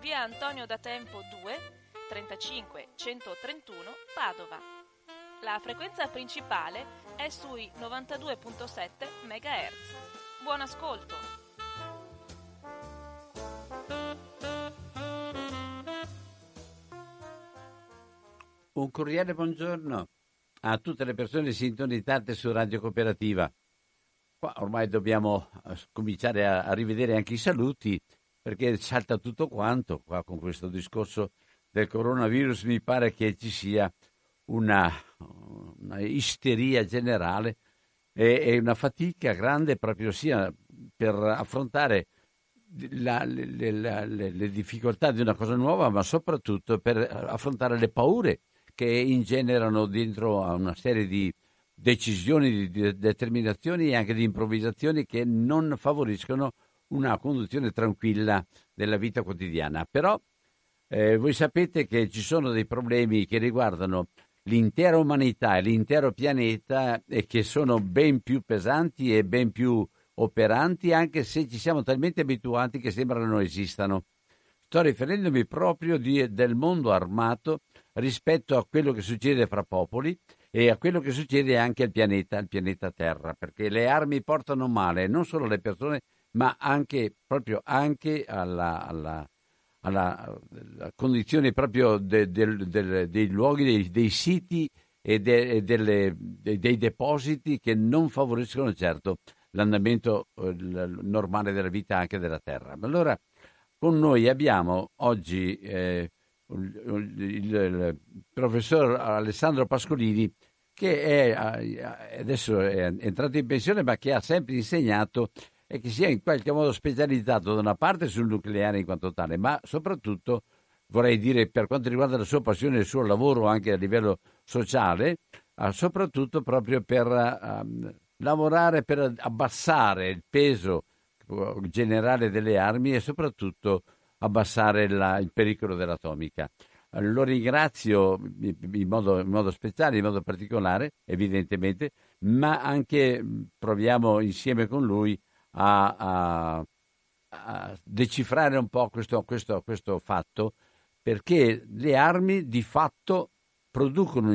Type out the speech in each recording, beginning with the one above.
via Antonio da Tempo 2, 35 131 Padova. La frequenza principale è sui 92.7 MHz. Buon ascolto! Un cordiale buongiorno a tutte le persone sintonizzate su Radio Cooperativa. Qua ormai dobbiamo cominciare a rivedere anche i saluti, perché salta tutto quanto qua con questo discorso del coronavirus. Mi pare che ci sia una isteria generale e una fatica grande proprio sia per affrontare le difficoltà di una cosa nuova, ma soprattutto per affrontare le paure che ingenerano dentro a una serie di decisioni, di determinazioni e anche di improvvisazioni che non favoriscono una conduzione tranquilla della vita quotidiana. Però voi sapete che ci sono dei problemi che riguardano l'intera umanità e l'intero pianeta e che sono ben più pesanti e ben più operanti, anche se ci siamo talmente abituati che sembrano non esistano. Sto riferendomi proprio del mondo armato rispetto a quello che succede fra popoli e a quello che succede anche al pianeta Terra, perché le armi portano male non solo alle persone, ma anche proprio anche alla condizione proprio dei luoghi, dei siti e dei depositi che non favoriscono certo l'andamento normale della vita anche della Terra. Ma allora con noi abbiamo oggi il professor Alessandro Pascolini, che adesso è entrato in pensione, ma che ha sempre insegnato e che sia in qualche modo specializzato da una parte sul nucleare in quanto tale, ma soprattutto, vorrei dire, per quanto riguarda la sua passione e il suo lavoro anche a livello sociale, soprattutto proprio per lavorare per abbassare il peso generale delle armi e soprattutto abbassare il pericolo dell'atomica. Lo ringrazio in modo speciale, in modo particolare, evidentemente, ma anche proviamo insieme con lui a decifrare un po' questo fatto, perché le armi di fatto producono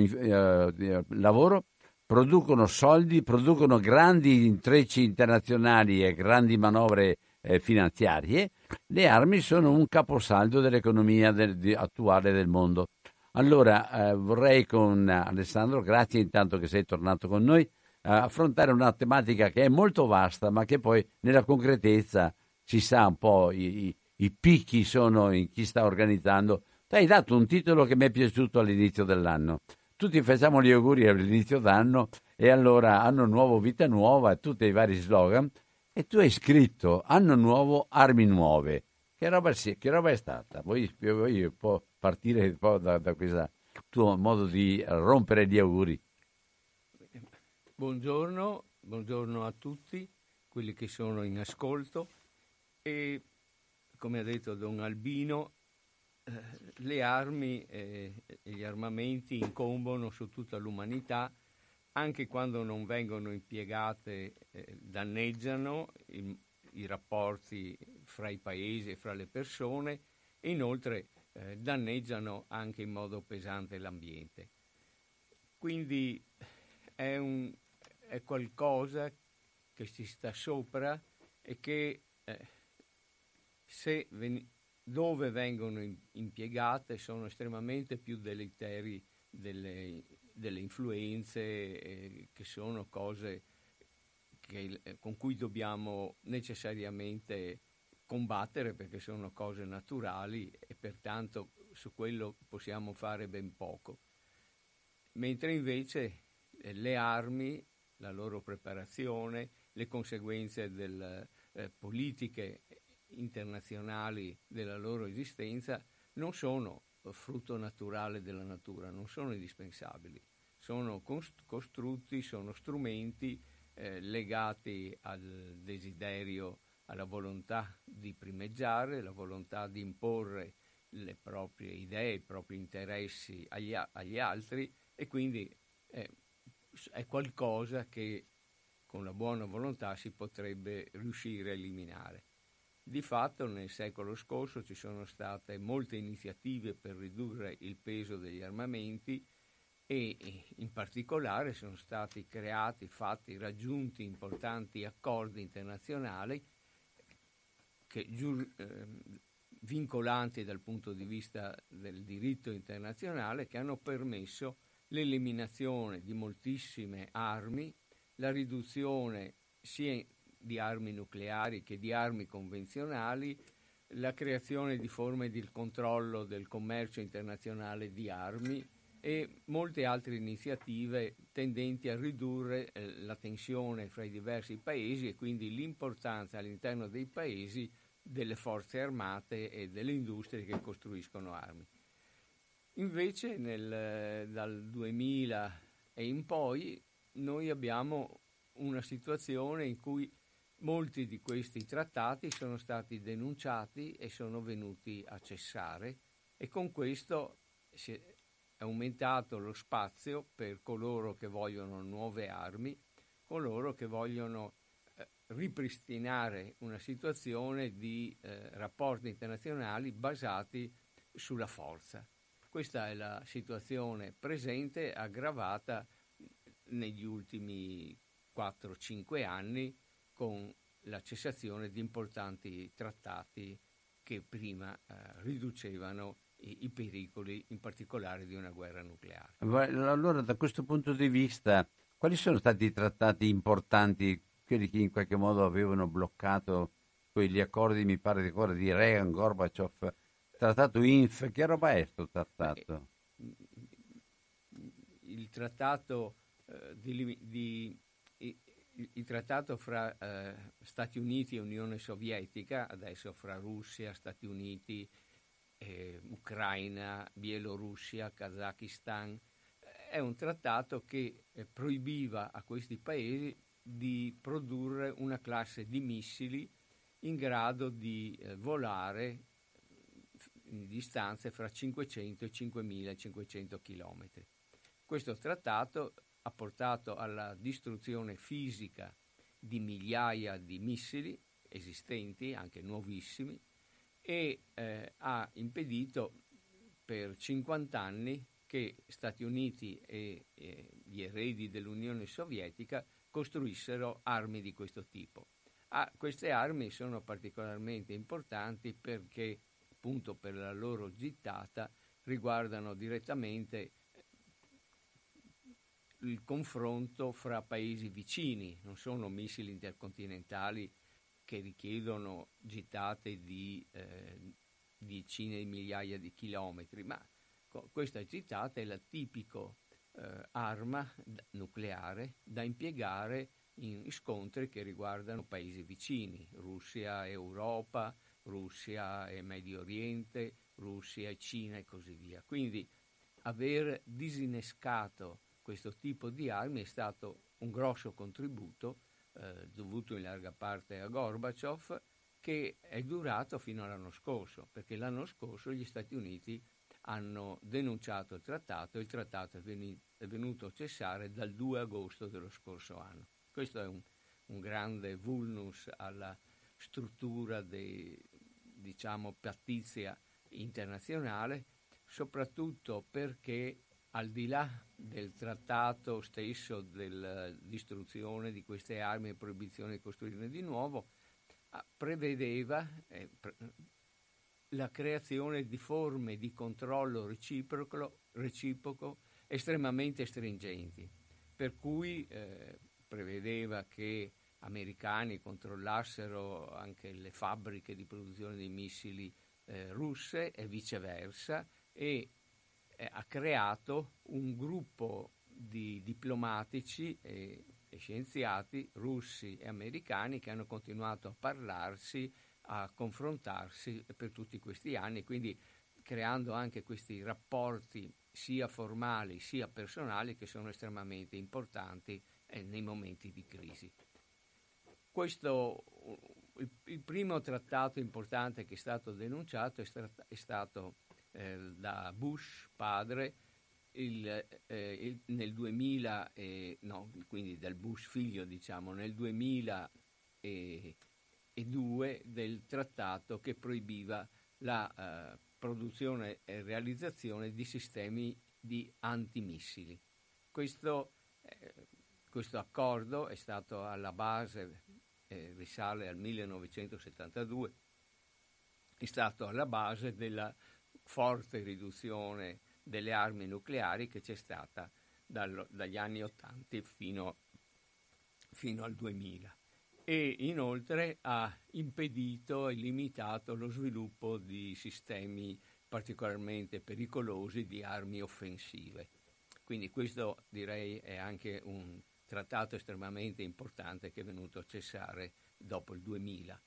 lavoro, producono soldi, producono grandi intrecci internazionali e grandi manovre finanziarie. Le armi sono un caposaldo dell'economia attuale del mondo. Allora vorrei con Alessandro, grazie intanto che sei tornato con noi, affrontare una tematica che è molto vasta, ma che poi nella concretezza si sa un po' i picchi sono in chi sta organizzando. Tu hai dato un titolo che mi è piaciuto all'inizio dell'anno. Tutti facciamo gli auguri all'inizio d'anno e allora anno nuovo, vita nuova, tutti i vari slogan, e tu hai scritto anno nuovo, armi nuove. Che roba è stata? Voi può partire un po' da questo tuo modo di rompere gli auguri. Buongiorno a tutti quelli che sono in ascolto, e come ha detto Don Albino, le armi e gli armamenti incombono su tutta l'umanità, anche quando non vengono impiegate danneggiano i rapporti fra i paesi e fra le persone, e inoltre danneggiano anche in modo pesante l'ambiente. Quindi è qualcosa che ci sta sopra e che se dove vengono impiegate sono estremamente più deleteri delle influenze, che sono cose con cui dobbiamo necessariamente combattere, perché sono cose naturali e pertanto su quello possiamo fare ben poco. Mentre invece le armi, la loro preparazione, le conseguenze delle politiche internazionali della loro esistenza non sono frutto naturale della natura, non sono indispensabili, sono costrutti, sono strumenti legati al desiderio, alla volontà di primeggiare, la volontà di imporre le proprie idee, i propri interessi agli altri, e quindi è qualcosa che con la buona volontà si potrebbe riuscire a eliminare. Di fatto nel secolo scorso ci sono state molte iniziative per ridurre il peso degli armamenti e in particolare sono stati creati, fatti, raggiunti importanti accordi internazionali che vincolanti dal punto di vista del diritto internazionale, che hanno permesso l'eliminazione di moltissime armi, la riduzione sia di armi nucleari che di armi convenzionali, la creazione di forme di controllo del commercio internazionale di armi e molte altre iniziative tendenti a ridurre la tensione fra i diversi paesi e quindi l'importanza all'interno dei paesi delle forze armate e delle industrie che costruiscono armi. Invece dal 2000 e in poi noi abbiamo una situazione in cui molti di questi trattati sono stati denunciati e sono venuti a cessare, e con questo si è aumentato lo spazio per coloro che vogliono nuove armi, coloro che vogliono ripristinare una situazione di rapporti internazionali basati sulla forza. Questa è la situazione presente, aggravata negli ultimi 4-5 anni con la cessazione di importanti trattati che prima riducevano i pericoli, in particolare di una guerra nucleare. Allora, da questo punto di vista, quali sono stati i trattati importanti, quelli che in qualche modo avevano bloccato quegli accordi, mi pare ancora di Reagan, Gorbachev, Trattato INF? Che roba è questo trattato? Il trattato il trattato fra Stati Uniti e Unione Sovietica, adesso fra Russia, Stati Uniti, Ucraina, Bielorussia, Kazakistan, è un trattato che proibiva a questi paesi di produrre una classe di missili in grado di volare in distanze fra 500 e 5.500 km. Questo trattato ha portato alla distruzione fisica di migliaia di missili esistenti, anche nuovissimi, e ha impedito per 50 anni che Stati Uniti e gli eredi dell'Unione Sovietica costruissero armi di questo tipo. Queste armi sono particolarmente importanti perché, appunto, per la loro gittata riguardano direttamente il confronto fra paesi vicini, non sono missili intercontinentali che richiedono gittate di decine di migliaia di chilometri, ma questa gittata è la tipica arma nucleare da impiegare in scontri che riguardano paesi vicini, Russia e Europa, Russia e Medio Oriente, Russia e Cina e così via. Quindi aver disinnescato questo tipo di armi è stato un grosso contributo, dovuto in larga parte a Gorbaciov, che è durato fino all'anno scorso, perché l'anno scorso gli Stati Uniti hanno denunciato il trattato e il trattato è venuto a cessare dal 2 agosto dello scorso anno. Questo è un grande vulnus alla struttura pattizia internazionale, soprattutto perché al di là del trattato stesso, della distruzione di queste armi e proibizione di costruirne di nuovo, prevedeva la creazione di forme di controllo reciproco estremamente stringenti, per cui prevedeva che americani controllassero anche le fabbriche di produzione di missili russe e viceversa, e ha creato un gruppo di diplomatici e scienziati russi e americani che hanno continuato a parlarsi, a confrontarsi per tutti questi anni, quindi creando anche questi rapporti sia formali sia personali che sono estremamente importanti nei momenti di crisi. Questo, il primo trattato importante che è stato denunciato è stato da Bush padre nel 2000, quindi dal Bush figlio, diciamo, nel 2002, del trattato che proibiva la produzione e realizzazione di sistemi di antimissili. Questo accordo è stato alla base, risale al 1972, è stato alla base della forte riduzione delle armi nucleari che c'è stata dagli anni 80 fino al 2000, e inoltre ha impedito e limitato lo sviluppo di sistemi particolarmente pericolosi di armi offensive. Quindi questo, direi, è anche un trattato estremamente importante che è venuto a cessare dopo il 2000.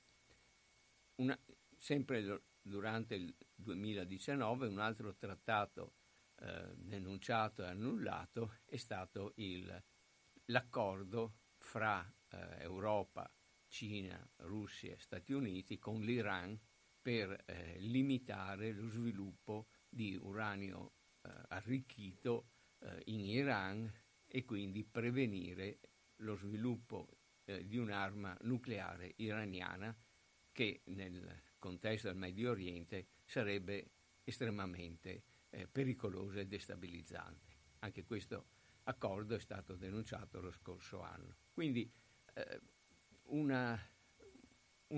Sempre durante il 2019 un altro trattato denunciato e annullato è stato l'accordo fra Europa, Cina, Russia e Stati Uniti con l'Iran per limitare lo sviluppo di uranio arricchito in Iran e quindi prevenire lo sviluppo di un'arma nucleare iraniana che nel contesto del Medio Oriente sarebbe estremamente pericolosa e destabilizzante. Anche questo accordo è stato denunciato lo scorso anno. Quindi un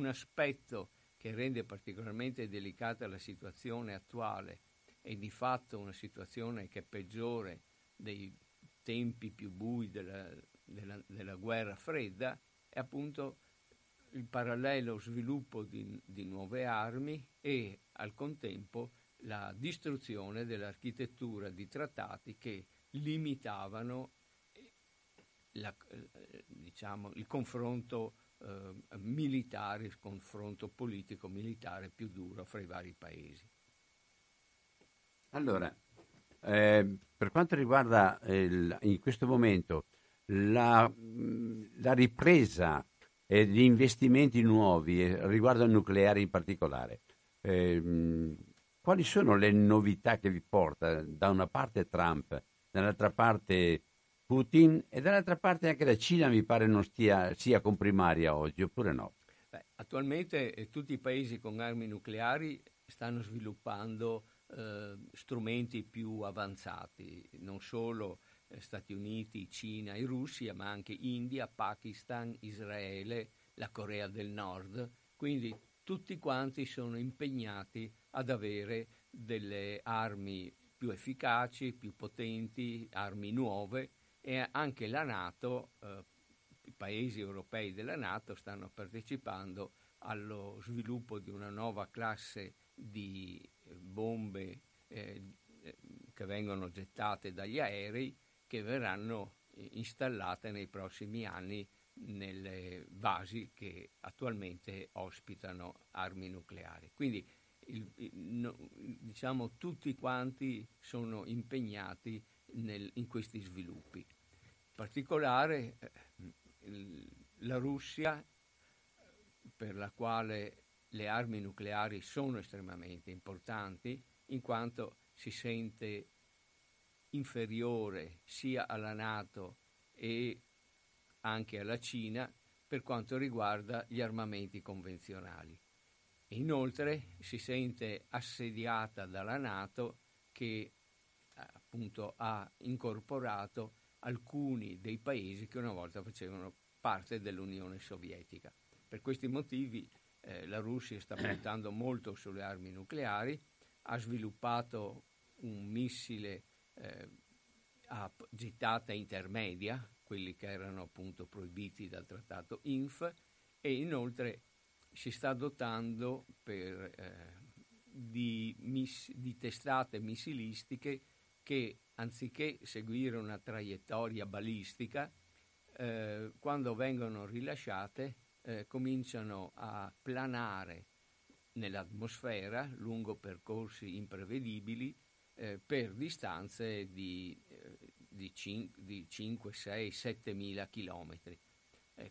aspetto che rende particolarmente delicata la situazione attuale, e di fatto una situazione che è peggiore dei tempi più bui della guerra fredda, è appunto il parallelo sviluppo di nuove armi e al contempo la distruzione dell'architettura di trattati che limitavano il confronto militare, il confronto politico-militare più duro fra i vari paesi. Allora, per quanto riguarda in questo momento la ripresa e gli investimenti nuovi riguardo al nucleare in particolare, quali sono le novità che vi porta da una parte Trump, dall'altra parte Putin e dall'altra parte anche la Cina mi pare non sia comprimaria oggi, oppure no? Beh, attualmente tutti i paesi con armi nucleari stanno sviluppando strumenti più avanzati, non solo Stati Uniti, Cina e Russia, ma anche India, Pakistan, Israele, la Corea del Nord. Quindi tutti quanti sono impegnati ad avere delle armi più efficaci, più potenti, armi nuove, e anche la NATO, i paesi europei della NATO stanno partecipando allo sviluppo di una nuova classe di bombe che vengono gettate dagli aerei, che verranno installate nei prossimi anni nelle basi che attualmente ospitano armi nucleari. Quindi tutti quanti sono impegnati in questi sviluppi. In particolare la Russia, per la quale le armi nucleari sono estremamente importanti, in quanto si sente inferiore sia alla NATO e anche alla Cina per quanto riguarda gli armamenti convenzionali. E inoltre si sente assediata dalla NATO, che appunto ha incorporato alcuni dei paesi che una volta facevano parte dell'Unione Sovietica. Per questi motivi la Russia sta puntando molto sulle armi nucleari, ha sviluppato un missile a gittata intermedia, quelli che erano appunto proibiti dal Trattato INF, e inoltre si sta dotando di testate missilistiche che, anziché seguire una traiettoria balistica, quando vengono rilasciate cominciano a planare nell'atmosfera lungo percorsi imprevedibili per distanze di 5, 6, 7 mila chilometri.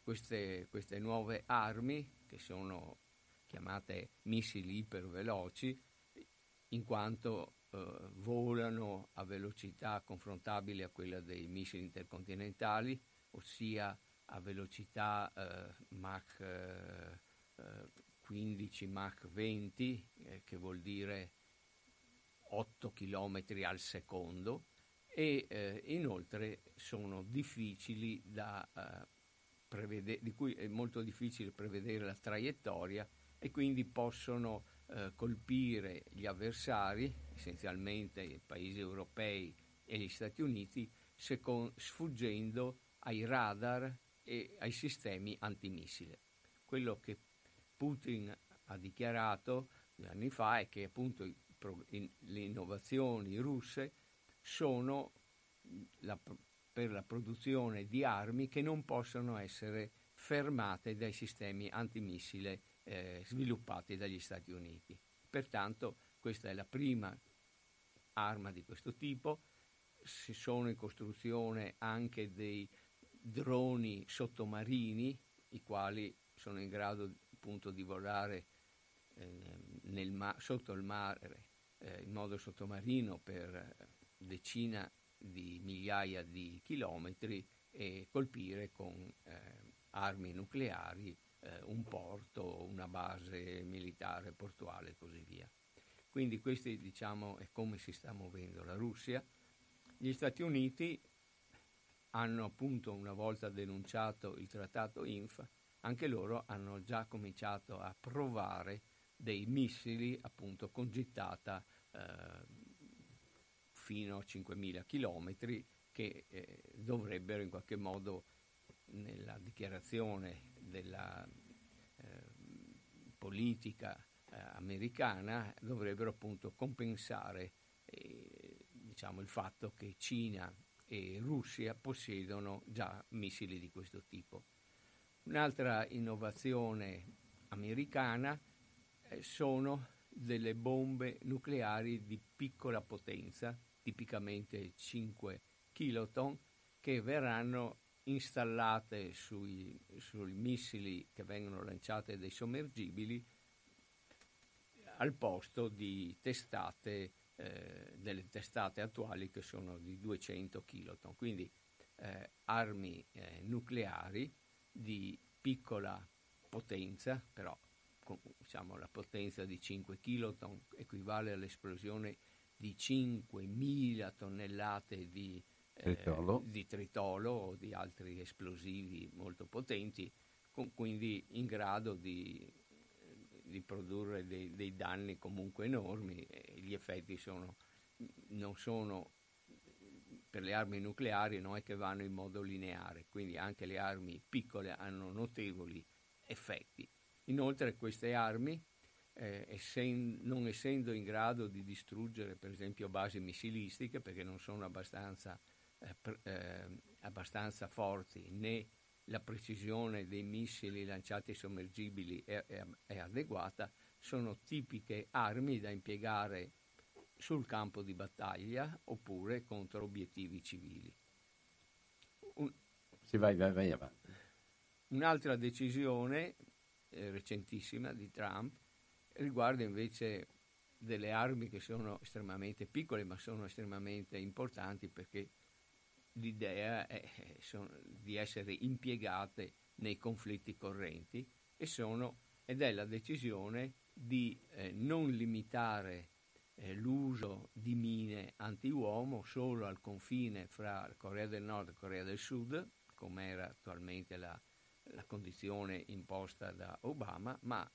Queste nuove armi, che sono chiamate missili iperveloci, in quanto volano a velocità confrontabile a quella dei missili intercontinentali, ossia a velocità Mach 15, Mach 20, che vuol dire 8 km al secondo, e inoltre sono difficili da di cui è molto difficile prevedere la traiettoria, e quindi possono colpire gli avversari, essenzialmente i paesi europei e gli Stati Uniti, sfuggendo ai radar e ai sistemi antimissile. Quello che Putin ha dichiarato anni fa è che appunto le innovazioni russe sono per la produzione di armi che non possono essere fermate dai sistemi antimissile sviluppati dagli Stati Uniti. Pertanto questa è la prima arma di questo tipo. Si sono in costruzione anche dei droni sottomarini, i quali sono in grado appunto di volare sotto il mare in modo sottomarino per decina di migliaia di chilometri e colpire con armi nucleari un porto, una base militare portuale e così via. Quindi questi, diciamo, è come si sta muovendo la Russia. Gli Stati Uniti hanno appunto, una volta denunciato il Trattato INF, anche loro hanno già cominciato a provare dei missili appunto con gittata fino a 5.000 chilometri che dovrebbero in qualche modo, nella dichiarazione della politica americana, dovrebbero appunto compensare diciamo il fatto che Cina e Russia possiedono già missili di questo tipo. Un'altra innovazione americana sono delle bombe nucleari di piccola potenza, tipicamente 5 kiloton, che verranno installate sui missili che vengono lanciati dai sommergibili al posto di testate delle testate attuali, che sono di 200 kiloton. Quindi armi nucleari di piccola potenza, però diciamo la potenza di 5 kiloton equivale all'esplosione di 5.000 tonnellate di tritolo o di altri esplosivi molto potenti, quindi in grado di produrre dei danni comunque enormi. Gli effetti non sono per le armi nucleari, non è che vanno in modo lineare, quindi anche le armi piccole hanno notevoli effetti. Inoltre queste armi, non essendo in grado di distruggere per esempio basi missilistiche, perché non sono abbastanza forti, né la precisione dei missili lanciati sommergibili è adeguata, sono tipiche armi da impiegare sul campo di battaglia oppure contro obiettivi civili. Vai avanti. Un'altra decisione recentissima di Trump riguarda invece delle armi che sono estremamente piccole ma sono estremamente importanti, perché l'idea è di essere impiegate nei conflitti correnti, ed è la decisione di non limitare l'uso di mine antiuomo solo al confine fra Corea del Nord e Corea del Sud, come era attualmente la condizione imposta da Obama, ma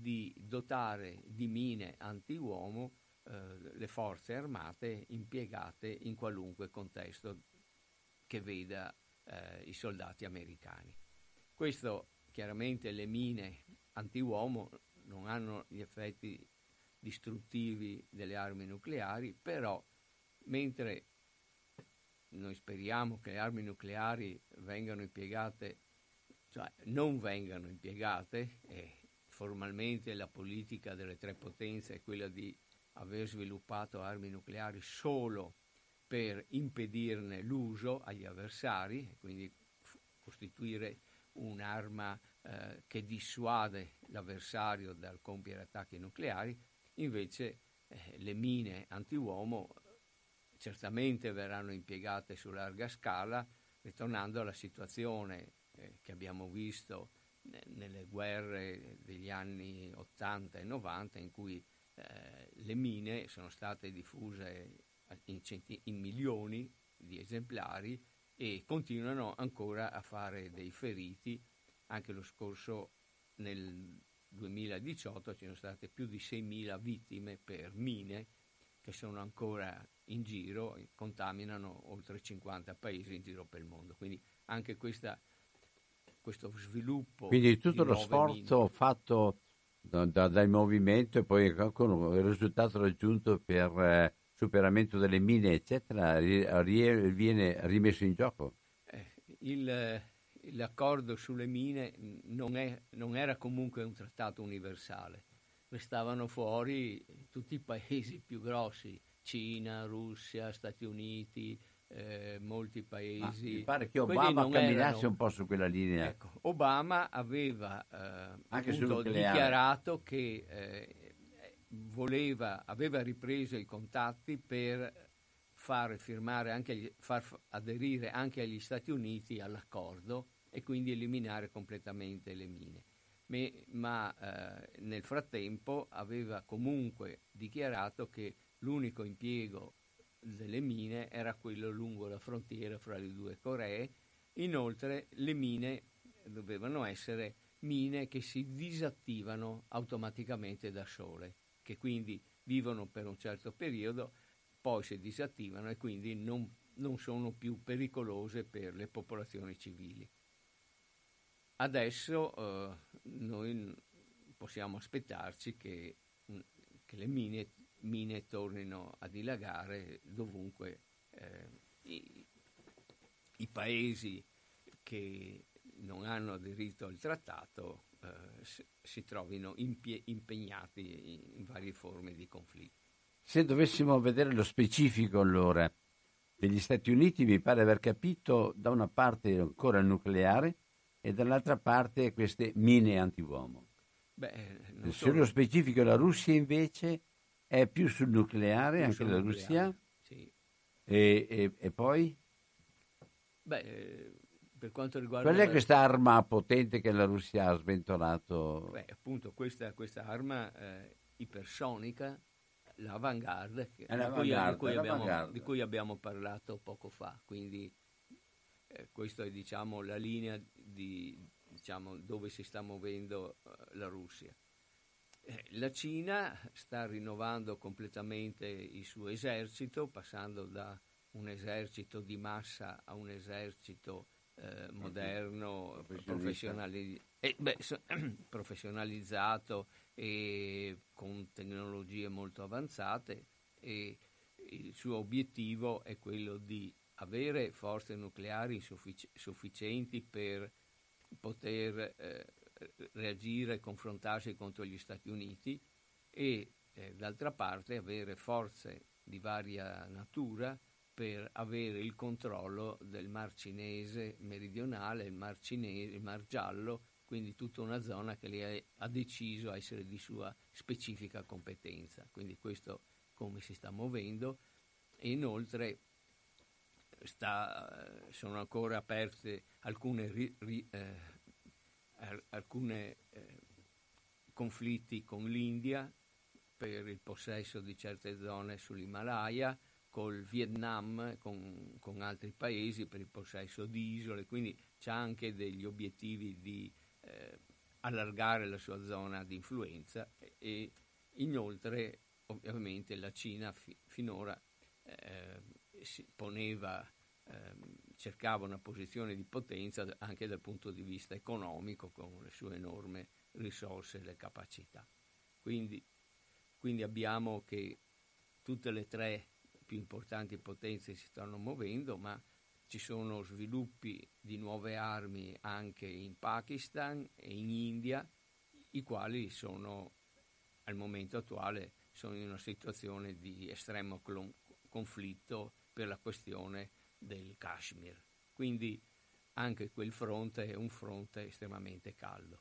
di dotare di mine antiuomo le forze armate impiegate in qualunque contesto che veda i soldati americani. Questo chiaramente, le mine antiuomo non hanno gli effetti distruttivi delle armi nucleari, però mentre noi speriamo che le armi nucleari vengano impiegate, cioè non vengano impiegate, e formalmente la politica delle tre potenze è quella di aver sviluppato armi nucleari solo per impedirne l'uso agli avversari, quindi costituire un'arma che dissuade l'avversario dal compiere attacchi nucleari. Invece le mine antiuomo certamente verranno impiegate su larga scala, ritornando alla situazione che abbiamo visto nelle guerre degli anni 80 e 90, in cui le mine sono state diffuse in milioni di esemplari e continuano ancora a fare dei feriti. Anche lo scorso, nel 2018, ci sono state più di 6.000 vittime per mine che sono ancora in giro e contaminano oltre 50 paesi in giro per il mondo. Quindi anche questo sviluppo. Quindi tutto lo sforzo fatto dal movimento e poi con il risultato raggiunto per superamento delle mine, eccetera, viene rimesso in gioco. L'accordo sulle mine non era comunque un trattato universale. Restavano fuori tutti i paesi più grossi: Cina, Russia, Stati Uniti, molti paesi. Mi pare che Obama camminasse un po' su quella linea. Ecco, Obama aveva dichiarato che aveva ripreso i contatti per far aderire anche agli Stati Uniti all'accordo e quindi eliminare completamente le mine. Ma nel frattempo aveva comunque dichiarato che l'unico impiego delle mine era quello lungo la frontiera fra le due Coree. Inoltre le mine dovevano essere mine che si disattivano automaticamente da sole, che quindi vivono per un certo periodo, poi si disattivano e quindi non sono più pericolose per le popolazioni civili. Adesso noi possiamo aspettarci che le mine tornino a dilagare dovunque. I paesi che non hanno aderito al trattato si trovino impegnati in varie forme di conflitto. Se dovessimo vedere lo specifico, allora, degli Stati Uniti, mi pare aver capito, da una parte ancora il nucleare e dall'altra parte queste mine antiuomo. Nello specifico la Russia invece è più sul nucleare, più anche sul nucleare, Russia, sì. E poi? Per quanto riguarda... Qual è questa arma potente che la Russia ha sventolato? Appunto questa arma ipersonica, l'avanguardia, di cui abbiamo parlato poco fa. Quindi questa è la linea dove si sta muovendo la Russia. La Cina sta rinnovando completamente il suo esercito, passando da un esercito di massa a un esercito moderno, professionalizzato e con tecnologie molto avanzate, e il suo obiettivo è quello di avere forze nucleari sufficienti per poter reagire e confrontarsi contro gli Stati Uniti, e d'altra parte avere forze di varia natura per avere il controllo del Mar Cinese Meridionale, il Mar Giallo, quindi tutta una zona che lei ha deciso essere di sua specifica competenza. Quindi questo come si sta muovendo. E inoltre sono ancora aperte alcune conflitti con l'India per il possesso di certe zone sull'Himalaya, col Vietnam, con altri paesi per il possesso di isole. Quindi c'è anche degli obiettivi di allargare la sua zona di influenza, e inoltre ovviamente la Cina finora si poneva, cercava una posizione di potenza anche dal punto di vista economico, con le sue enorme risorse e le capacità. Quindi abbiamo che tutte le tre più importanti potenze si stanno muovendo, ma ci sono sviluppi di nuove armi anche in Pakistan e in India, i quali sono al momento attuale sono in una situazione di estremo conflitto per la questione del Kashmir. Quindi anche quel fronte è un fronte estremamente caldo.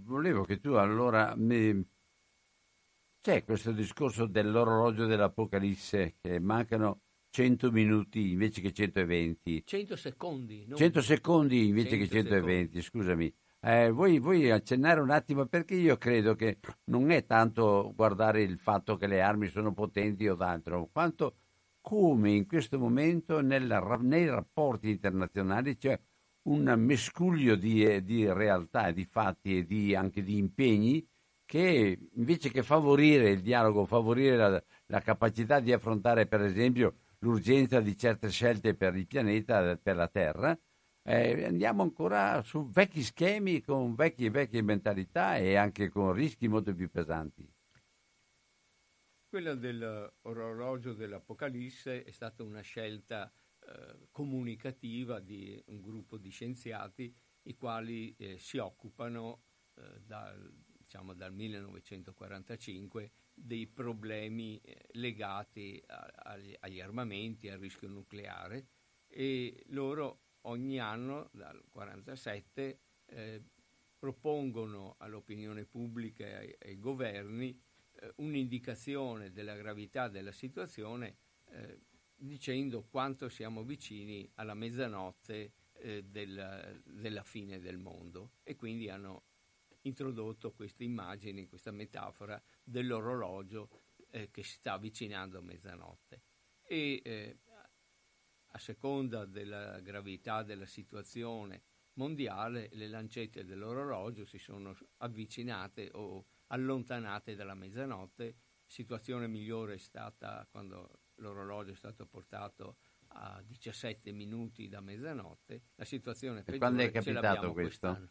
Volevo che tu allora c'è questo discorso dell'orologio dell'Apocalisse, che mancano 100 minuti invece che 120. 100 secondi. 100 secondi invece 100 che 120, secondi. Scusami. Vuoi accennare un attimo, perché io credo che non è tanto guardare il fatto che le armi sono potenti o altro, quanto come in questo momento nei rapporti internazionali c'è un mescuglio di realtà, di fatti e anche di impegni, che invece che favorire il dialogo, favorire la capacità di affrontare per esempio l'urgenza di certe scelte per il pianeta, per la Terra, andiamo ancora su vecchi schemi, con vecchie mentalità e anche con rischi molto più pesanti. Quella dell'orologio dell'Apocalisse è stata una scelta comunicativa di un gruppo di scienziati, i quali si occupano dal 1945 dei problemi legati agli armamenti, al rischio nucleare, e loro ogni anno dal 1947 propongono all'opinione pubblica e ai governi un'indicazione della gravità della situazione, dicendo quanto siamo vicini alla mezzanotte della fine del mondo, e quindi hanno introdotto queste immagini, questa metafora dell'orologio che si sta avvicinando a mezzanotte, e a seconda della gravità della situazione mondiale le lancette dell'orologio si sono avvicinate o allontanate dalla mezzanotte. Situazione migliore è stata quando l'orologio è stato portato a 17 minuti da mezzanotte. La situazione peggiore, quando è capitato questo?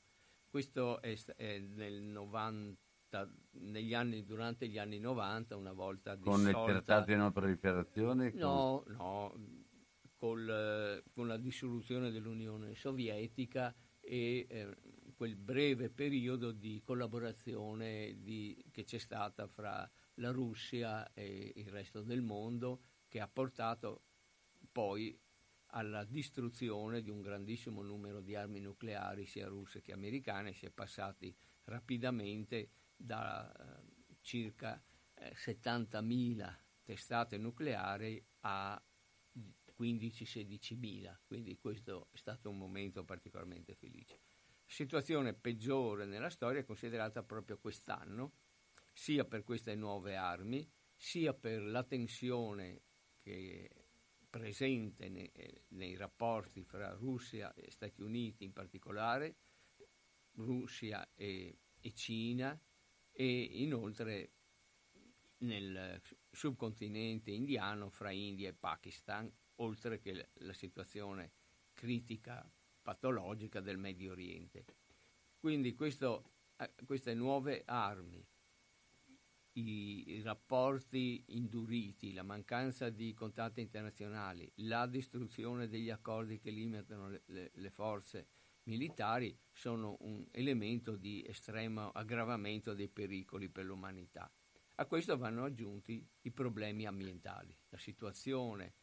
Questo è durante gli anni 90, una volta con il Trattato di non proliferazione? Con la dissoluzione dell'Unione Sovietica e quel breve periodo di collaborazione che c'è stata fra la Russia e il resto del mondo, che ha portato poi alla distruzione di un grandissimo numero di armi nucleari, sia russe che americane. Si è passati rapidamente da circa 70.000 testate nucleari a 15-16.000, quindi questo è stato un momento particolarmente felice. Situazione peggiore nella storia è considerata proprio quest'anno, sia per queste nuove armi, sia per la tensione che è presente nei rapporti fra Russia e Stati Uniti, in particolare Russia e Cina, e inoltre nel subcontinente indiano fra India e Pakistan, oltre che la situazione critica patologica del Medio Oriente. Quindi queste nuove armi, i rapporti induriti, la mancanza di contatti internazionali, la distruzione degli accordi che limitano le forze militari sono un elemento di estremo aggravamento dei pericoli per l'umanità. A questo vanno aggiunti i problemi ambientali, la situazione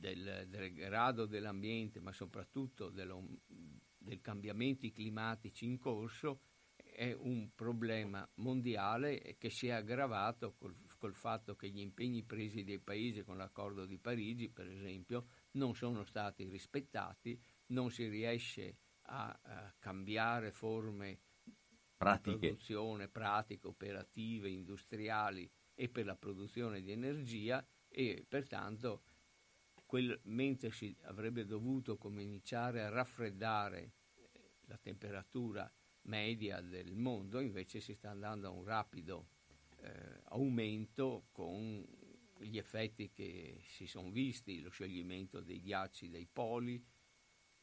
del degrado dell'ambiente, ma soprattutto dei cambiamenti climatici in corso, è un problema mondiale che si è aggravato col fatto che gli impegni presi dai paesi con l'accordo di Parigi, per esempio, non sono stati rispettati, non si riesce a cambiare forme pratiche di produzione, pratiche, operative, industriali e per la produzione di energia, e pertanto mentre si avrebbe dovuto cominciare a raffreddare la temperatura media del mondo, invece si sta andando a un rapido aumento con gli effetti che si sono visti, lo scioglimento dei ghiacci dei poli,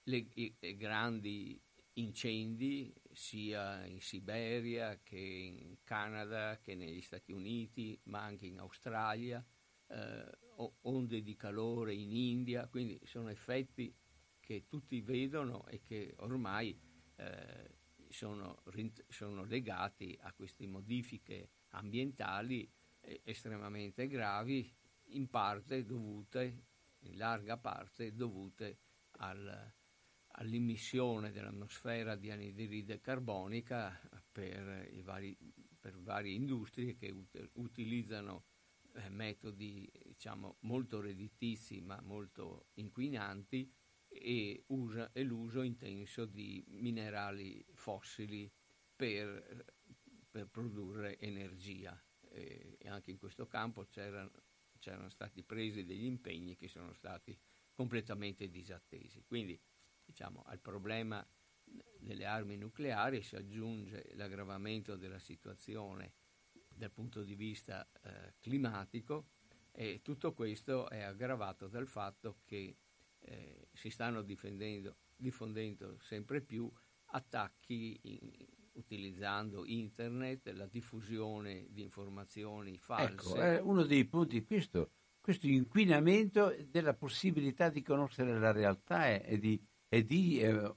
i grandi incendi sia in Siberia che in Canada che negli Stati Uniti, ma anche in Australia, onde di calore in India, quindi sono effetti che tutti vedono e che ormai sono legati a queste modifiche ambientali estremamente gravi, in parte dovute, in larga parte dovute all'immissione dell'atmosfera di anidride carbonica per varie industrie che utilizzano metodi, diciamo, molto redditizi ma molto inquinanti, e l'uso intenso di minerali fossili per produrre energia. E anche in questo campo c'erano stati presi degli impegni che sono stati completamente disattesi. Quindi, diciamo, al problema delle armi nucleari si aggiunge l'aggravamento della situazione dal punto di vista climatico, e tutto questo è aggravato dal fatto che si stanno diffondendo sempre più attacchi utilizzando internet, la diffusione di informazioni false. Ecco, uno dei punti, questo inquinamento della possibilità di conoscere la realtà e di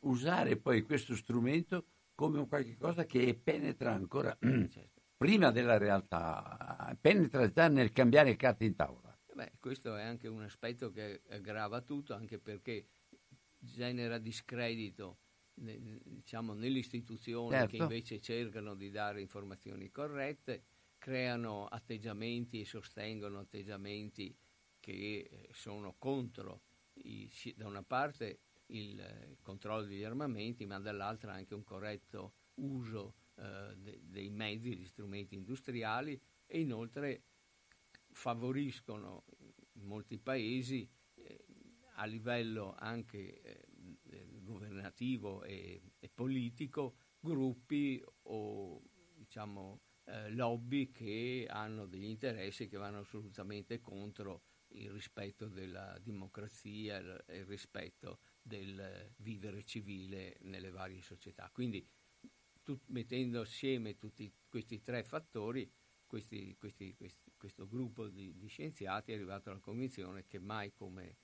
usare poi questo strumento come un qualche cosa che penetra ancora prima della realtà, penetra già nel cambiare carte in tavola. Questo è anche un aspetto che aggrava tutto, anche perché genera discredito, diciamo, nelle istituzioni, certo, che invece cercano di dare informazioni corrette, creano atteggiamenti e sostengono atteggiamenti che sono contro, da una parte il controllo degli armamenti, ma dall'altra anche un corretto uso dei mezzi, degli strumenti industriali, e inoltre favoriscono in molti paesi a livello anche governativo e politico gruppi o, diciamo, lobby che hanno degli interessi che vanno assolutamente contro il rispetto della democrazia e il rispetto del vivere civile nelle varie società. Quindi mettendo assieme tutti questi tre fattori, questo gruppo di scienziati è arrivato alla convinzione che mai come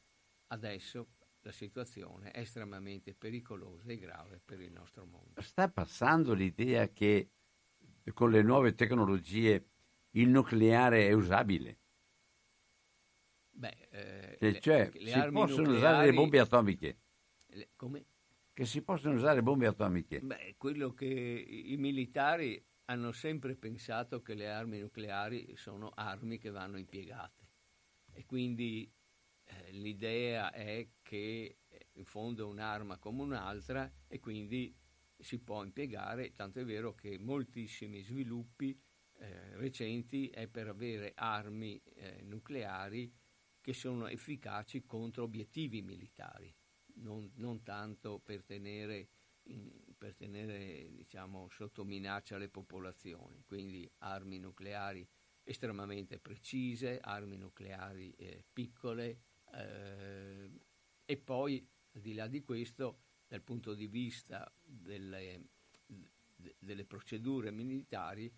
adesso la situazione è estremamente pericolosa e grave per il nostro mondo. Sta passando l'idea che con le nuove tecnologie il nucleare è usabile? Si possono usare le bombe atomiche? Che si possono usare bombe atomiche? Quello che i militari hanno sempre pensato, che le armi nucleari sono armi che vanno impiegate, e quindi l'idea è che in fondo è un'arma come un'altra e quindi si può impiegare, tanto è vero che moltissimi sviluppi recenti è per avere armi nucleari che sono efficaci contro obiettivi militari, non tanto per tenere, diciamo, sotto minaccia le popolazioni. Quindi armi nucleari estremamente precise, armi nucleari piccole, e poi al di là di questo, dal punto di vista delle procedure militari,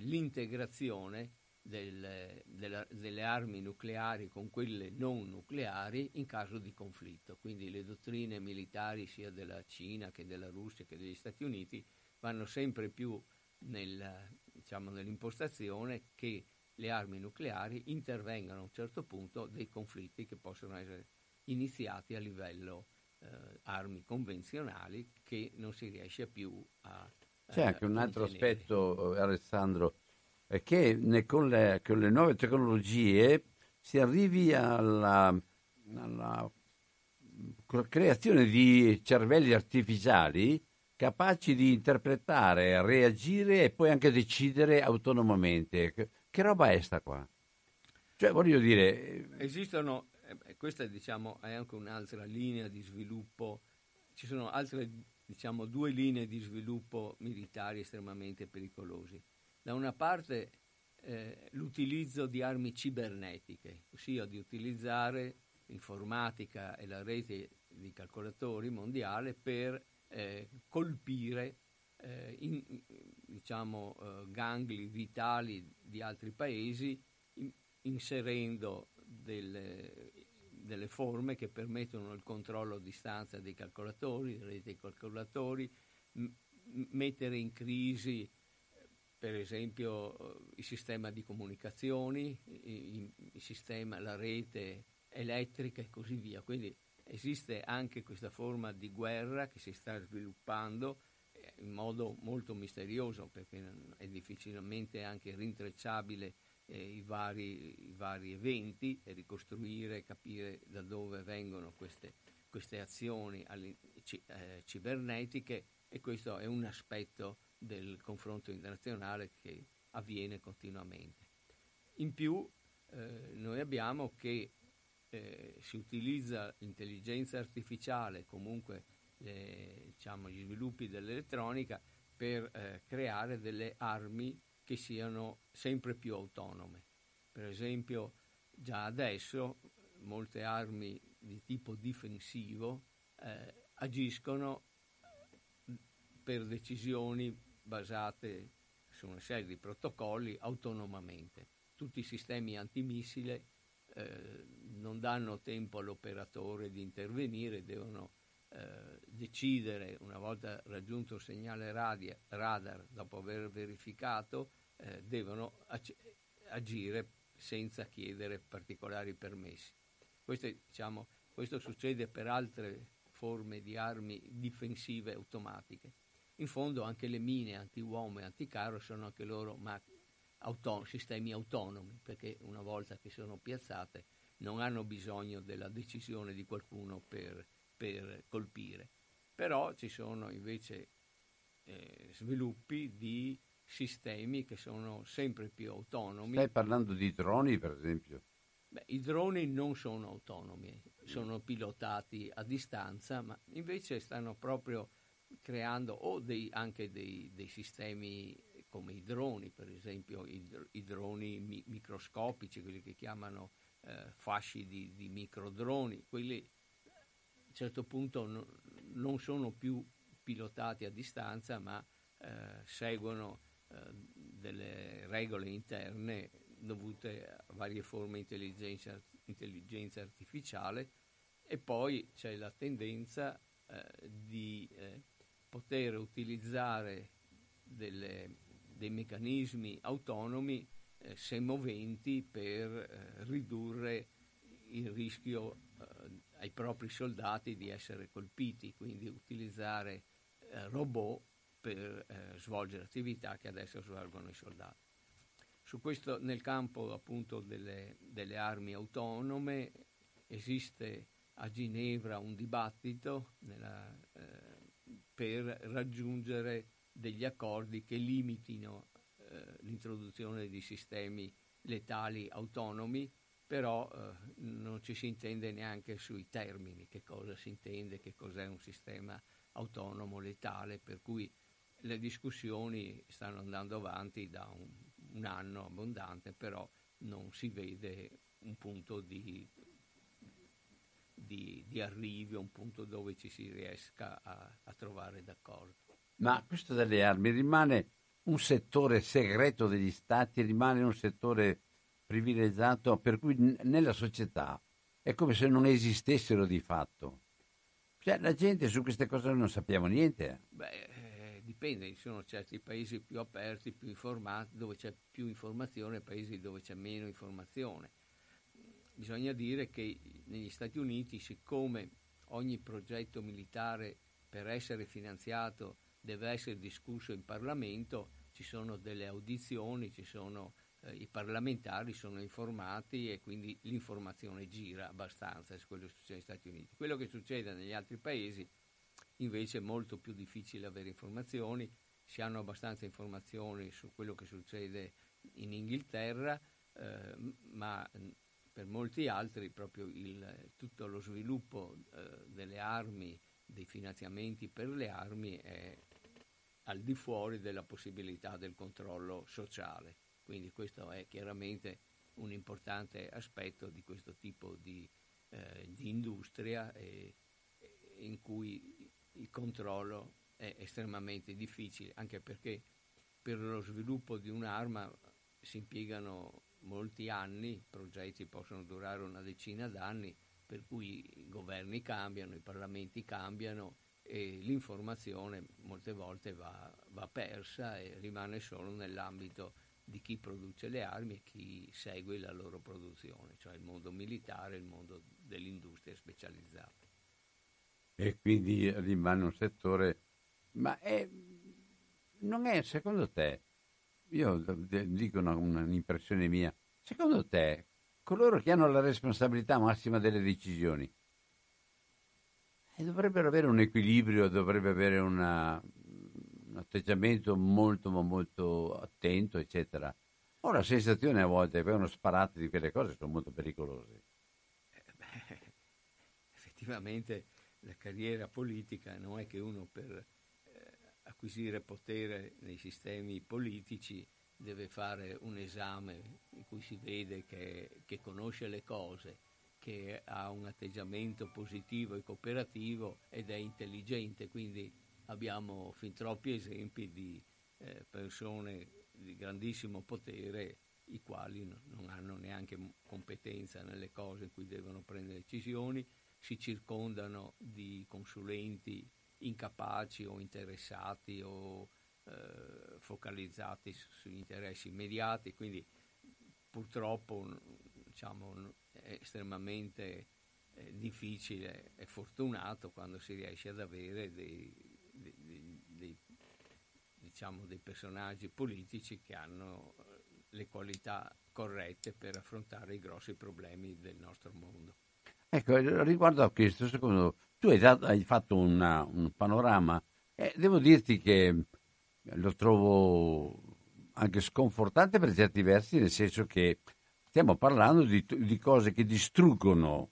l'integrazione delle armi nucleari con quelle non nucleari in caso di conflitto. Quindi le dottrine militari sia della Cina che della Russia che degli Stati Uniti vanno sempre più nell'impostazione che le armi nucleari intervengano a un certo punto dei conflitti che possono essere iniziati a livello armi convenzionali che non si riesce più a c'è anche un altro contenere. Aspetto, Alessandro, è che con le nuove tecnologie si arrivi alla creazione di cervelli artificiali capaci di interpretare, reagire e poi anche decidere autonomamente. Che roba è sta qua? Cioè, voglio dire, esistono, questa, diciamo, è anche un'altra linea di sviluppo, ci sono altre diciamo, due linee di sviluppo militari estremamente pericolosi. Da una parte l'utilizzo di armi cibernetiche, ossia di utilizzare l'informatica e la rete di calcolatori mondiale per colpire gangli vitali di altri paesi, inserendo delle forme che permettono il controllo a distanza dei calcolatori, delle reti dei calcolatori, mettere in crisi per esempio il sistema di comunicazioni, il sistema, la rete elettrica e così via. Quindi esiste anche questa forma di guerra che si sta sviluppando in modo molto misterioso, perché è difficilmente anche rintracciabile i vari eventi, e ricostruire, capire da dove vengono queste azioni cibernetiche, e questo è un aspetto del confronto internazionale che avviene continuamente. In più noi abbiamo che si utilizza l'intelligenza artificiale, comunque gli sviluppi dell'elettronica, per creare delle armi che siano sempre più autonome. Per esempio, già adesso molte armi di tipo difensivo agiscono per decisioni basate su una serie di protocolli autonomamente. Tutti i sistemi antimissile non danno tempo all'operatore di intervenire, devono decidere, una volta raggiunto il segnale radar, dopo aver verificato, devono agire senza chiedere particolari permessi. Questo succede per altre forme di armi difensive automatiche. In fondo anche le mine antiuomo e anticarro sono anche loro sistemi autonomi, perché una volta che sono piazzate non hanno bisogno della decisione di qualcuno per colpire. Però ci sono invece sviluppi di sistemi che sono sempre più autonomi. Stai parlando di droni, per esempio? Beh, i droni non sono autonomi, sono pilotati a distanza, ma invece stanno proprio creando anche dei sistemi come i droni, per esempio i droni microscopici, quelli che chiamano fasci di microdroni. Quelli a un certo punto non sono più pilotati a distanza, ma seguono delle regole interne dovute a varie forme di intelligenza artificiale. E poi c'è la tendenza di poter utilizzare dei meccanismi autonomi semoventi per ridurre il rischio ai propri soldati di essere colpiti, quindi utilizzare robot per svolgere attività che adesso svolgono i soldati. Su questo, nel campo appunto delle armi autonome, esiste a Ginevra un dibattito per raggiungere degli accordi che limitino l'introduzione di sistemi letali autonomi. Però non ci si intende neanche sui termini, che cosa si intende, che cos'è un sistema autonomo letale, per cui le discussioni stanno andando avanti da un anno abbondante, però non si vede un punto di arrivo, un punto dove ci si riesca a trovare d'accordo. Ma questo delle armi rimane un settore segreto degli Stati, rimane un settore privilegiato, per cui nella società è come se non esistessero di fatto. Cioè, la gente su queste cose non sappiamo niente. Beh, dipende, ci sono certi paesi più aperti, più informati, dove c'è più informazione, paesi dove c'è meno informazione. Bisogna dire che negli Stati Uniti, siccome ogni progetto militare per essere finanziato deve essere discusso in Parlamento, ci sono delle audizioni, i parlamentari sono informati e quindi l'informazione gira abbastanza su quello che succede negli Stati Uniti. Quello che succede negli altri paesi invece è molto più difficile avere informazioni, si hanno abbastanza informazioni su quello che succede in Inghilterra, ma per molti altri proprio tutto lo sviluppo delle armi dei finanziamenti per le armi è al di fuori della possibilità del controllo sociale. Quindi questo è chiaramente un importante aspetto di questo tipo di industria in cui il controllo è estremamente difficile, anche perché per lo sviluppo di un'arma si impiegano molti anni, i progetti possono durare una decina d'anni, per cui i governi cambiano, i parlamenti cambiano e l'informazione molte volte va persa e rimane solo nell'ambito di chi produce le armi e chi segue la loro produzione, cioè il mondo militare, il mondo dell'industria specializzata. E quindi rimane un settore. Ma non è, secondo te, io dico un'impressione mia, secondo te coloro che hanno la responsabilità massima delle decisioni dovrebbero avere un equilibrio, dovrebbe avere un atteggiamento molto molto attento, eccetera. Ho la sensazione a volte che uno sparato di quelle cose sono molto pericolose. Effettivamente la carriera politica non è che uno per acquisire potere nei sistemi politici deve fare un esame in cui si vede che conosce le cose, che ha un atteggiamento positivo e cooperativo ed è intelligente. Quindi abbiamo fin troppi esempi di persone di grandissimo potere i quali non hanno neanche competenza nelle cose in cui devono prendere decisioni, si circondano di consulenti incapaci o interessati o focalizzati sugli interessi immediati. Quindi purtroppo diciamo è estremamente difficile e fortunato quando si riesce ad avere dei personaggi politici che hanno le qualità corrette per affrontare i grossi problemi del nostro mondo. Ecco, riguardo a questo, secondo tu hai fatto un panorama e devo dirti che lo trovo anche sconfortante per certi versi, nel senso che stiamo parlando di cose che distruggono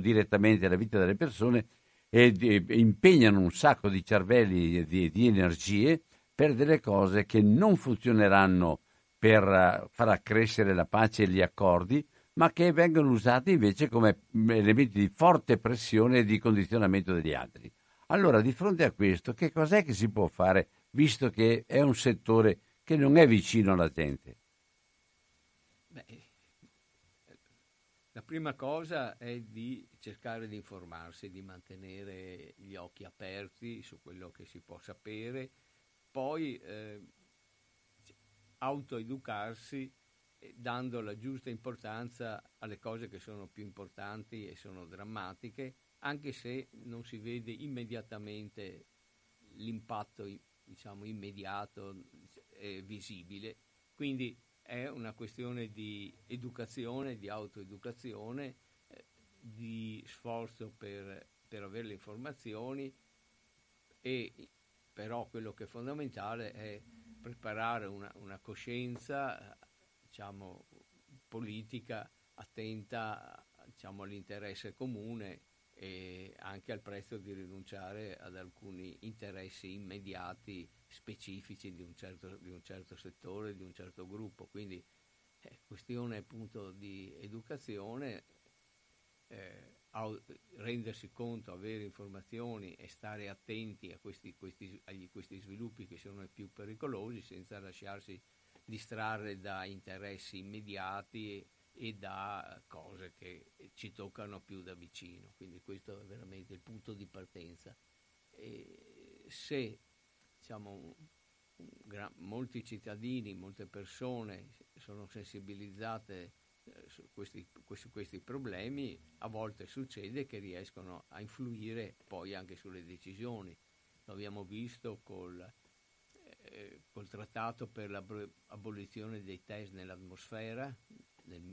direttamente la vita delle persone e impegnano un sacco di cervelli di energie per delle cose che non funzioneranno per far accrescere la pace e gli accordi, ma che vengono usati invece come elementi di forte pressione e di condizionamento degli altri. Allora, di fronte a questo, che cos'è che si può fare, visto che è un settore che non è vicino alla gente? Beh, la prima cosa è di cercare di informarsi, di mantenere gli occhi aperti su quello che si può sapere, poi autoeducarsi dando la giusta importanza alle cose che sono più importanti e sono drammatiche, anche se non si vede immediatamente l'impatto, diciamo, immediato e visibile. Quindi è una questione di educazione, di autoeducazione, di sforzo per avere le informazioni, e però quello che è fondamentale è preparare una coscienza, diciamo, politica attenta, diciamo, all'interesse comune e anche al prezzo di rinunciare ad alcuni interessi immediati specifici di un certo settore, di un certo gruppo. Quindi è questione appunto di educazione, rendersi conto, avere informazioni e stare attenti a questi sviluppi che sono i più pericolosi, senza lasciarsi distrarre da interessi immediati e da cose che ci toccano più da vicino. Quindi questo è veramente il punto di partenza. E se, diciamo, molti cittadini, molte persone sono sensibilizzate su questi problemi, a volte succede che riescono a influire poi anche sulle decisioni. Lo abbiamo visto col trattato per l'abolizione dei test nell'atmosfera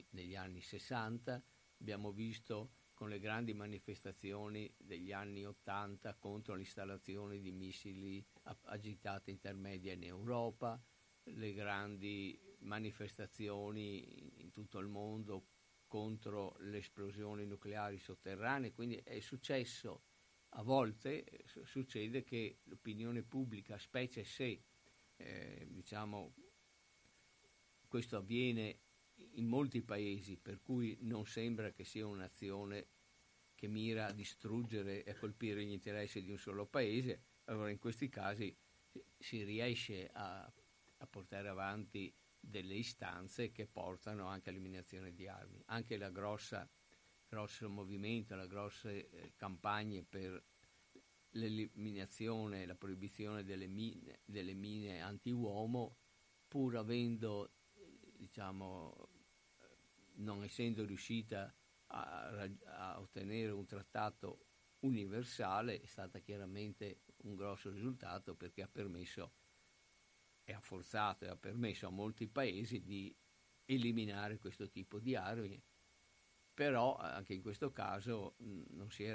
negli anni 60, abbiamo visto con le grandi manifestazioni degli anni 80 contro l'installazione di missili agitati intermedia in Europa, le grandi manifestazioni in tutto il mondo contro le esplosioni nucleari sotterranee. Quindi è successo a volte succede che l'opinione pubblica, specie se questo avviene in molti paesi, per cui non sembra che sia un'azione che mira a distruggere e a colpire gli interessi di un solo paese, allora in questi casi si riesce a portare avanti delle istanze che portano anche all'eliminazione di armi. Anche la grosso movimento, le grosse campagne per l'eliminazione, la proibizione delle mine anti-uomo, pur avendo, non essendo riuscita a ottenere un trattato universale, è stata chiaramente un grosso risultato, perché ha permesso e ha forzato e ha permesso a molti paesi di eliminare questo tipo di armi. Però anche in questo caso non si è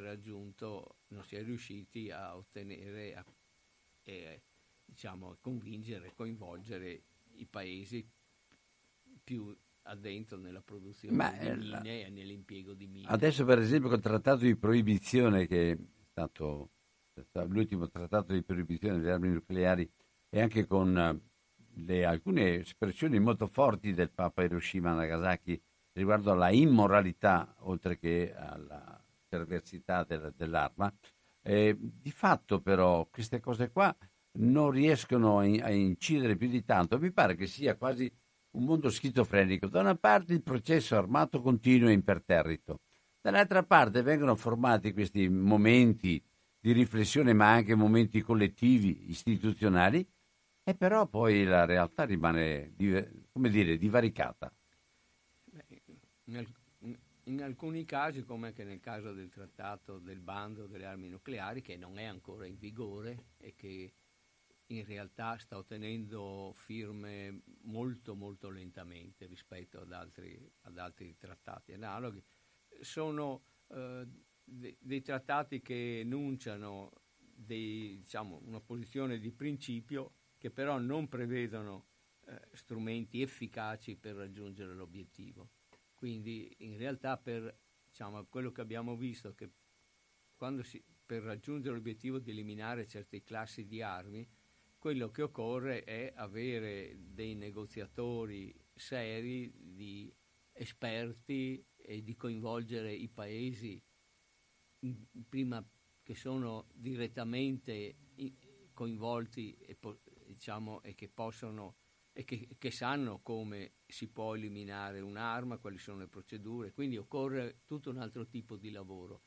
riusciti a ottenere convincere, coinvolgere i paesi più addentro nella produzione di mine e nell'impiego di mine. Adesso, per esempio, col trattato di proibizione, che è stato l'ultimo trattato di proibizione delle armi nucleari, e anche con alcune espressioni molto forti del Papa Hiroshima Nagasaki riguardo alla immoralità oltre che alla perversità dell'arma, di fatto però queste cose qua non riescono a incidere più di tanto. Mi pare che sia quasi un mondo schizofrenico: da una parte il processo armato continuo e imperterrito, dall'altra parte vengono formati questi momenti di riflessione, ma anche momenti collettivi, istituzionali, e però poi la realtà rimane divaricata. In alcuni casi, come anche nel caso del trattato del bando delle armi nucleari, che non è ancora in vigore e che in realtà sta ottenendo firme molto molto lentamente rispetto ad altri trattati analoghi, sono dei trattati che enunciano una posizione di principio, che però non prevedono strumenti efficaci per raggiungere l'obiettivo. Quindi in realtà quello che abbiamo visto, che per raggiungere l'obiettivo di eliminare certe classi di armi, quello che occorre è avere dei negoziatori seri, di esperti, e di coinvolgere i paesi prima, che sono direttamente coinvolti e che sanno come si può eliminare un'arma, quali sono le procedure. Quindi occorre tutto un altro tipo di lavoro.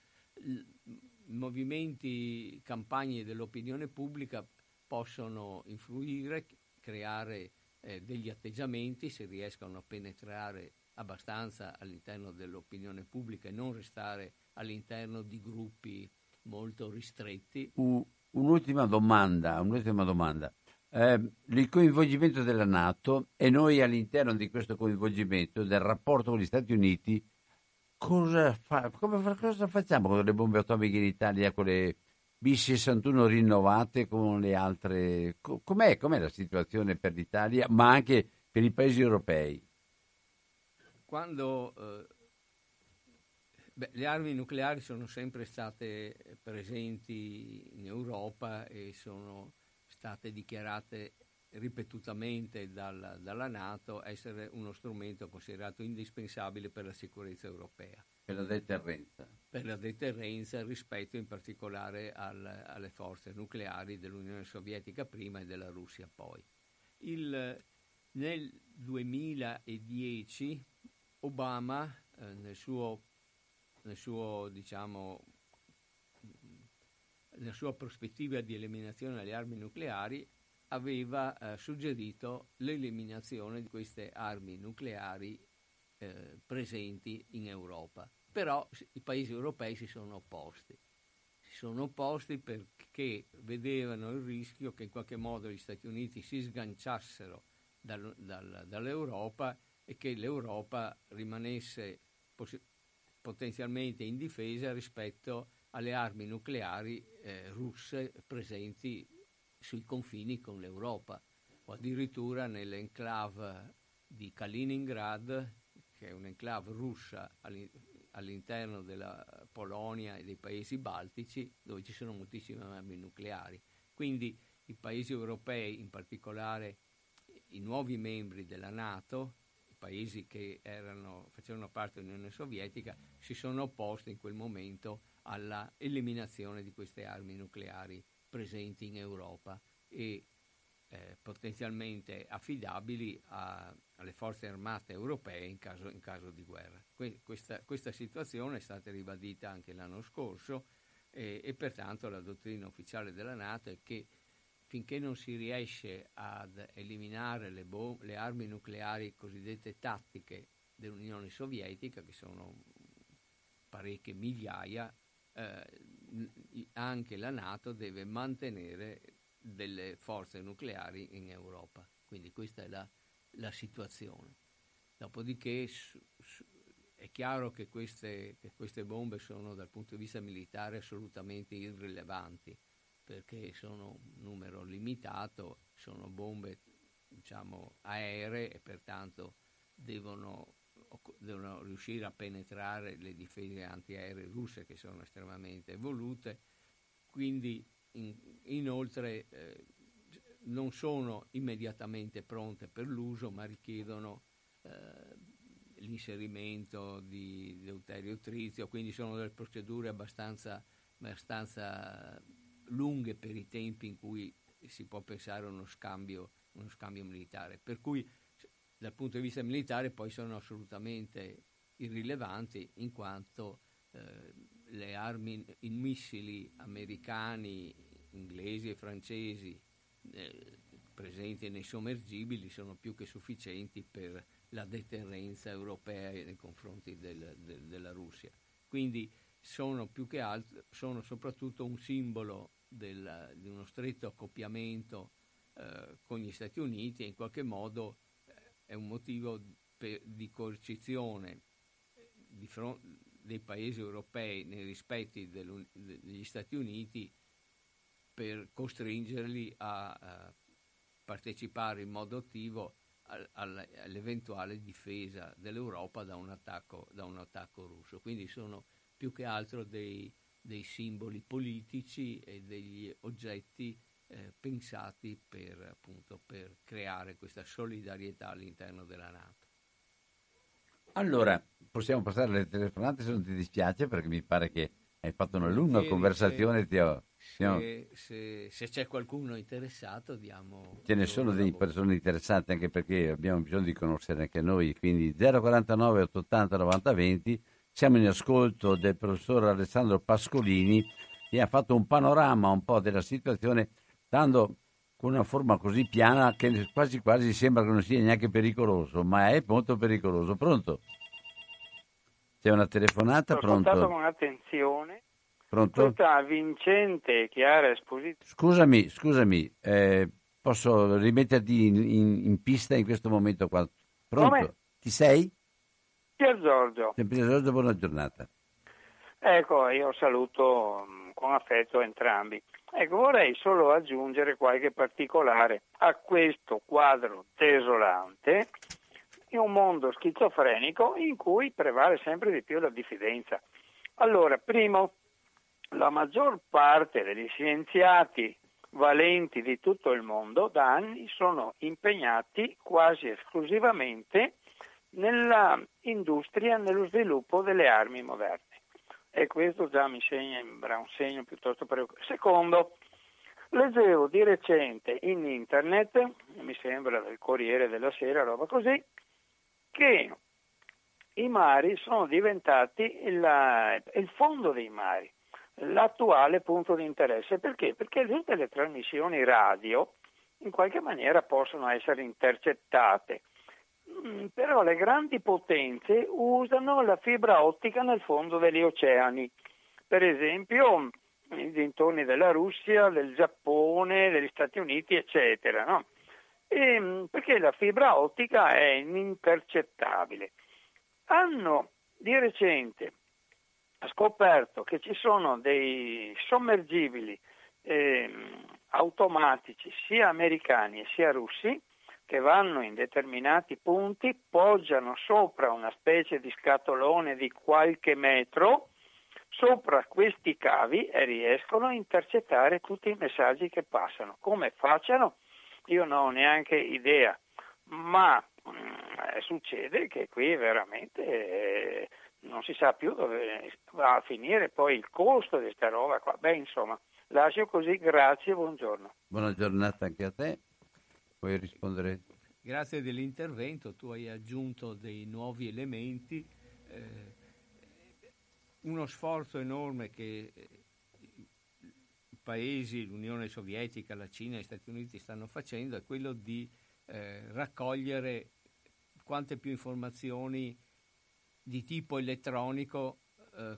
Movimenti, campagne dell'opinione pubblica possono influire, creare degli atteggiamenti, se riescono a penetrare abbastanza all'interno dell'opinione pubblica e non restare all'interno di gruppi molto ristretti. Un'ultima domanda. Il coinvolgimento della NATO, e noi all'interno di questo coinvolgimento, del rapporto con gli Stati Uniti, cosa facciamo con le bombe atomiche in Italia, con le B-61 rinnovate, con le altre? Com'è la situazione per l'Italia, ma anche per i paesi europei? Quando le armi nucleari sono sempre state presenti in Europa e sono state dichiarate ripetutamente dalla NATO essere uno strumento considerato indispensabile per la sicurezza europea. Per la deterrenza. Per la deterrenza rispetto in particolare alle forze nucleari dell'Unione Sovietica prima e della Russia poi. Nel 2010 Obama, nella sua prospettiva di eliminazione delle armi nucleari, aveva suggerito l'eliminazione di queste armi nucleari presenti in Europa. Però i paesi europei si sono opposti perché vedevano il rischio che in qualche modo gli Stati Uniti si sganciassero dall'Europa e che l'Europa rimanesse potenzialmente indifesa rispetto alle armi nucleari russe presenti sui confini con l'Europa, o addirittura nell'enclave di Kaliningrad, che è un'enclave russa all'interno della Polonia e dei paesi baltici, dove ci sono moltissime armi nucleari. Quindi i paesi europei, in particolare i nuovi membri della NATO, i paesi che facevano parte dell'Unione Sovietica, si sono opposti in quel momento alla eliminazione di queste armi nucleari presenti in Europa e potenzialmente affidabili alle forze armate europee in caso di guerra. Questa situazione è stata ribadita anche l'anno scorso e pertanto la dottrina ufficiale della NATO è che finché non si riesce ad eliminare le armi nucleari cosiddette tattiche dell'Unione Sovietica, che sono parecchie migliaia, anche la NATO deve mantenere delle forze nucleari in Europa. Quindi questa è la situazione. Dopodiché è chiaro che queste bombe sono dal punto di vista militare assolutamente irrilevanti, perché sono un numero limitato, sono bombe aeree e pertanto devono riuscire a penetrare le difese antiaeree russe, che sono estremamente evolute. Quindi inoltre non sono immediatamente pronte per l'uso, ma richiedono l'inserimento di deuterio, trizio, quindi sono delle procedure abbastanza lunghe per i tempi in cui si può pensare a uno scambio militare, per cui dal punto di vista militare poi sono assolutamente irrilevanti, in quanto le armi, i missili americani, inglesi e francesi presenti nei sommergibili sono più che sufficienti per la deterrenza europea nei confronti della Russia. Quindi sono più che altro, sono soprattutto un simbolo di uno stretto accoppiamento con gli Stati Uniti, e in qualche modo è un motivo di coercizione dei paesi europei nei rispetti degli Stati Uniti, per costringerli a partecipare in modo attivo all'eventuale difesa dell'Europa da un attacco russo. Quindi sono più che altro dei simboli politici e degli oggetti pensati per creare questa solidarietà all'interno della NATO. Allora, possiamo passare alle telefonate, se non ti dispiace, perché mi pare che hai fatto una lunga conversazione. Se c'è qualcuno interessato, diamo... Ce ne sono delle persone interessate, anche perché abbiamo bisogno di conoscere anche noi, quindi 049 880 90 20. Siamo in ascolto del professor Alessandro Pascolini, che ha fatto un panorama un po' della situazione, dando con una forma così piana che quasi quasi sembra che non sia neanche pericoloso, ma è molto pericoloso. Pronto? C'è una telefonata? Pronto? Ho ascoltato con attenzione. Pronto? Questa vincente e chiara esposizione. Scusami, posso rimetterti in pista in questo momento qua? Pronto? Come? Ti sei? Pier Giorgio, buona giornata. Ecco, io saluto con affetto entrambi. Ecco, vorrei solo aggiungere qualche particolare a questo quadro desolante, in un mondo schizofrenico in cui prevale sempre di più la diffidenza. Allora, primo, la maggior parte degli scienziati valenti di tutto il mondo da anni sono impegnati quasi esclusivamente nella industria, nello sviluppo delle armi moderne, e questo già mi sembra un segno piuttosto preoccupante. Secondo, leggevo di recente in internet, mi sembra del Corriere della Sera, roba così, che i mari sono diventati il fondo dei mari, l'attuale punto di interesse. Perché? Perché tutte le trasmissioni radio in qualche maniera possono essere intercettate. Però le grandi potenze usano la fibra ottica nel fondo degli oceani, per esempio nei dintorni della Russia, del Giappone, degli Stati Uniti, eccetera, no? Perché la fibra ottica è intercettabile. Hanno di recente scoperto che ci sono dei sommergibili automatici, sia americani sia russi, che vanno in determinati punti, poggiano sopra una specie di scatolone di qualche metro, sopra questi cavi, e riescono a intercettare tutti i messaggi che passano. Come facciano? Io non ho neanche idea, ma succede che qui veramente non si sa più dove va a finire poi il costo di sta roba qua. Beh, insomma, lascio così, grazie, buongiorno. Buona giornata anche a te. Puoi rispondere? Grazie dell'intervento, tu hai aggiunto dei nuovi elementi, uno sforzo enorme che i paesi, l'Unione Sovietica, la Cina e gli Stati Uniti stanno facendo è quello di raccogliere quante più informazioni di tipo elettronico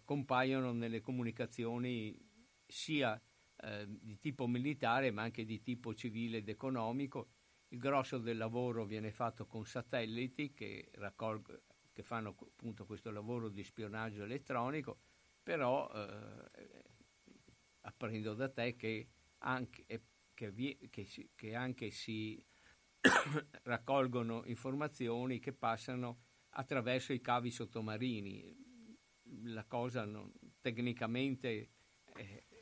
compaiono nelle comunicazioni sia di tipo militare ma anche di tipo civile ed economico. Il grosso del lavoro viene fatto con satelliti che fanno appunto questo lavoro di spionaggio elettronico, però apprendo da te che anche si raccolgono informazioni che passano attraverso i cavi sottomarini. La cosa tecnicamente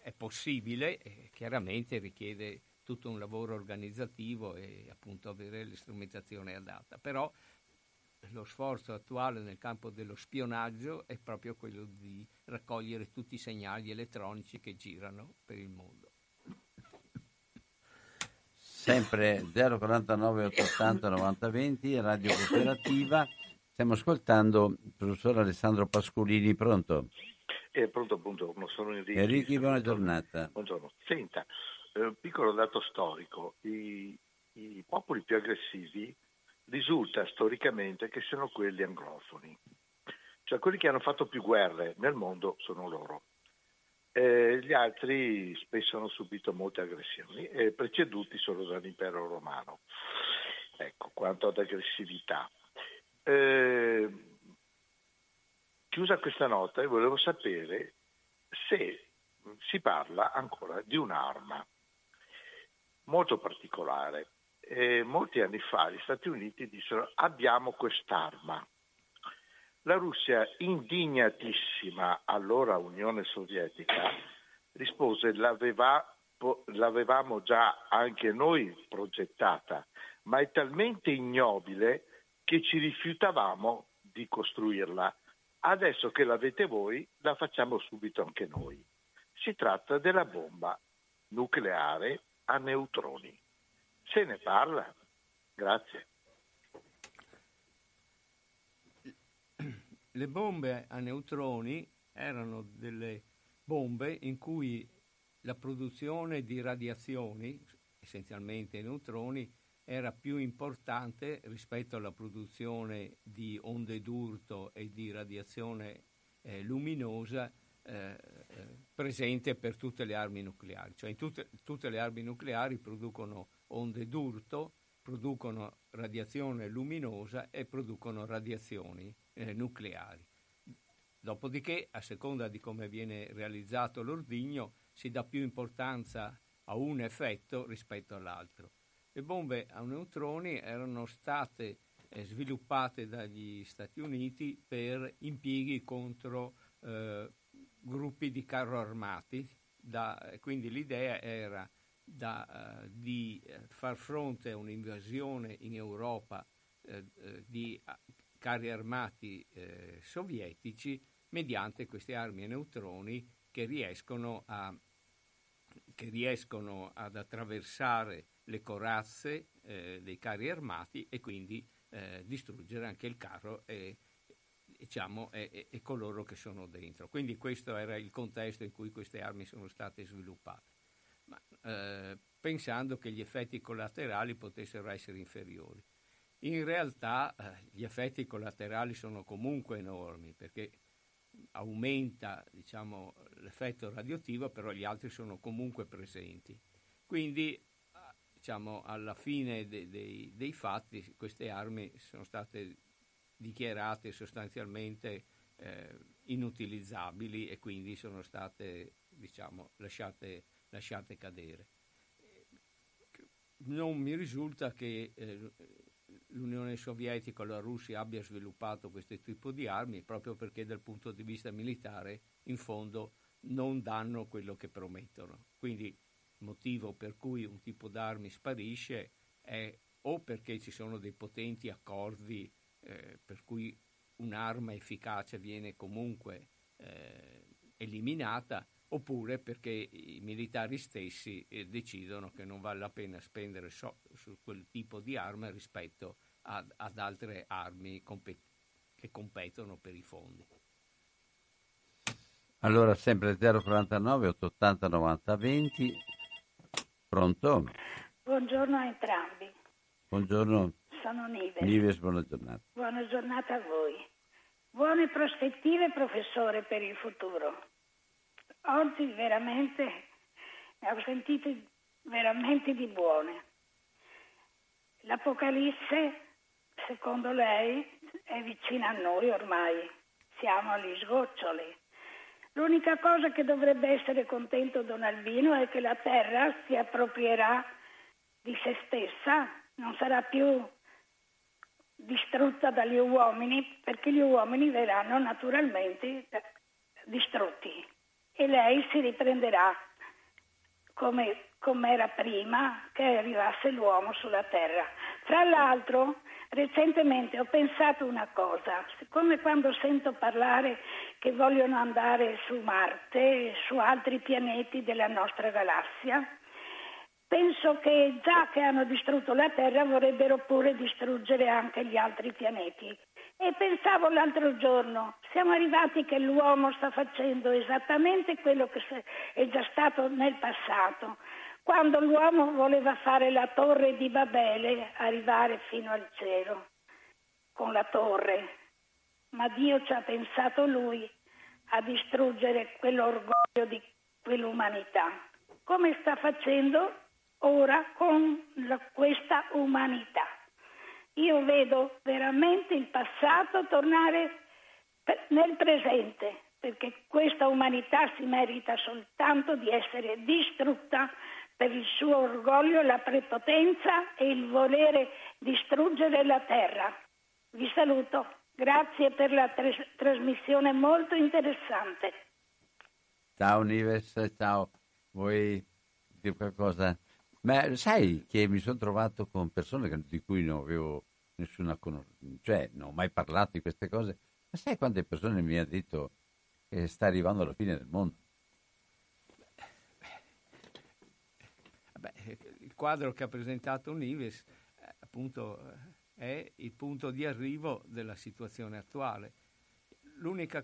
è possibile, chiaramente richiede tutto un lavoro organizzativo e appunto avere la strumentazione adatta, però lo sforzo attuale nel campo dello spionaggio è proprio quello di raccogliere tutti i segnali elettronici che girano per il mondo. Sempre 049 880 90 20 Radio Cooperativa. Stiamo ascoltando il professor Alessandro Pascolini. Pronto? Pronto, sono Enrico. Enrico, buona giornata. Buongiorno. Senta, piccolo dato storico, i popoli più aggressivi risulta storicamente che siano quelli anglofoni, cioè quelli che hanno fatto più guerre nel mondo sono loro. Gli altri spesso hanno subito molte aggressioni, preceduti solo dall'impero romano. Ecco, quanto ad aggressività. Chiusa questa nota, io volevo sapere se si parla ancora di un'arma molto particolare. Molti anni fa gli Stati Uniti dissero: abbiamo quest'arma. La Russia, indignatissima, allora Unione Sovietica, rispose: l'avevamo già anche noi progettata, ma è talmente ignobile che ci rifiutavamo di costruirla. Adesso che l'avete voi, la facciamo subito anche noi. Si tratta della bomba nucleare a neutroni. Se ne parla. Grazie. Le bombe a neutroni erano delle bombe in cui la produzione di radiazioni, essenzialmente neutroni, era più importante rispetto alla produzione di onde d'urto e di radiazione luminosa presente per tutte le armi nucleari. Cioè tutte le armi nucleari producono onde d'urto, producono radiazione luminosa e producono radiazioni nucleari. Dopodiché, a seconda di come viene realizzato l'ordigno, si dà più importanza a un effetto rispetto all'altro. Le bombe a neutroni erano state sviluppate dagli Stati Uniti per impieghi contro gruppi di carro armati, quindi l'idea era di far fronte a un'invasione in Europa di carri armati sovietici mediante queste armi a neutroni che riescono ad attraversare le corazze dei carri armati e quindi distruggere anche il carro e coloro che sono dentro. Quindi questo era il contesto in cui queste armi sono state sviluppate, ma pensando che gli effetti collaterali potessero essere inferiori. In realtà gli effetti collaterali sono comunque enormi, perché aumenta, l'effetto radioattivo, però gli altri sono comunque presenti. Quindi alla fine dei fatti queste armi sono state dichiarate sostanzialmente inutilizzabili e quindi sono state lasciate cadere. non mi risulta che l'Unione Sovietica o la Russia abbia sviluppato questo tipo di armi, proprio perché dal punto di vista militare in fondo non danno quello che promettono. Quindi il motivo per cui un tipo d'armi sparisce è o perché ci sono dei potenti accordi per cui un'arma efficace viene comunque eliminata, oppure perché i militari stessi decidono che non vale la pena spendere su quel tipo di arma rispetto ad altre armi che competono per i fondi. Allora, sempre 049 880 90 20. Pronto? Buongiorno a entrambi. Buongiorno. Sono Nives. Nives, buona giornata. Buona giornata a voi. Buone prospettive, professore, per il futuro. Oggi veramente ne ho sentite veramente di buone. L'Apocalisse, secondo lei, è vicina a noi ormai. Siamo agli sgoccioli. L'unica cosa che dovrebbe essere contento Don Albino è che la terra si approprierà di se stessa, non sarà più distrutta dagli uomini, perché gli uomini verranno naturalmente distrutti. E lei si riprenderà come era prima che arrivasse l'uomo sulla terra. Tra l'altro, recentemente ho pensato una cosa, siccome quando sento parlare che vogliono andare su Marte, su altri pianeti della nostra galassia, penso che già che hanno distrutto la Terra vorrebbero pure distruggere anche gli altri pianeti. E pensavo l'altro giorno, siamo arrivati che l'uomo sta facendo esattamente quello che è già stato nel passato, quando l'uomo voleva fare la torre di Babele, arrivare fino al cielo con la torre, ma Dio ci ha pensato lui a distruggere quell'orgoglio di quell'umanità, come sta facendo ora con questa umanità. Io vedo veramente il passato tornare nel presente, perché questa umanità si merita soltanto di essere distrutta per il suo orgoglio, la prepotenza e il volere distruggere la terra. Vi saluto, grazie per la trasmissione molto interessante. Ciao Nives, ciao. Vuoi dire qualcosa? Ma sai che mi sono trovato con persone di cui non avevo nessuna conoscenza, cioè non ho mai parlato di queste cose, ma sai quante persone mi hanno detto che sta arrivando la fine del mondo? Beh, il quadro che ha presentato Nives appunto è il punto di arrivo della situazione attuale. L'unica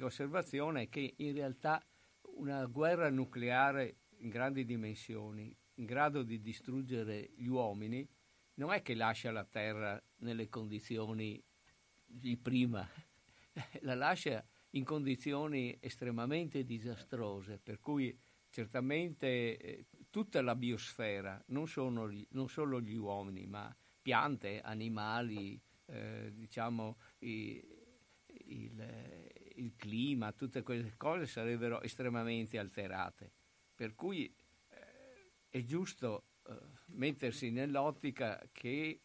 osservazione è che in realtà una guerra nucleare in grandi dimensioni, in grado di distruggere gli uomini, non è che lascia la Terra nelle condizioni di prima, la lascia in condizioni estremamente disastrose, per cui certamente tutta la biosfera, non solo gli uomini, ma piante, animali, il clima, tutte quelle cose sarebbero estremamente alterate. Per cui è giusto mettersi nell'ottica che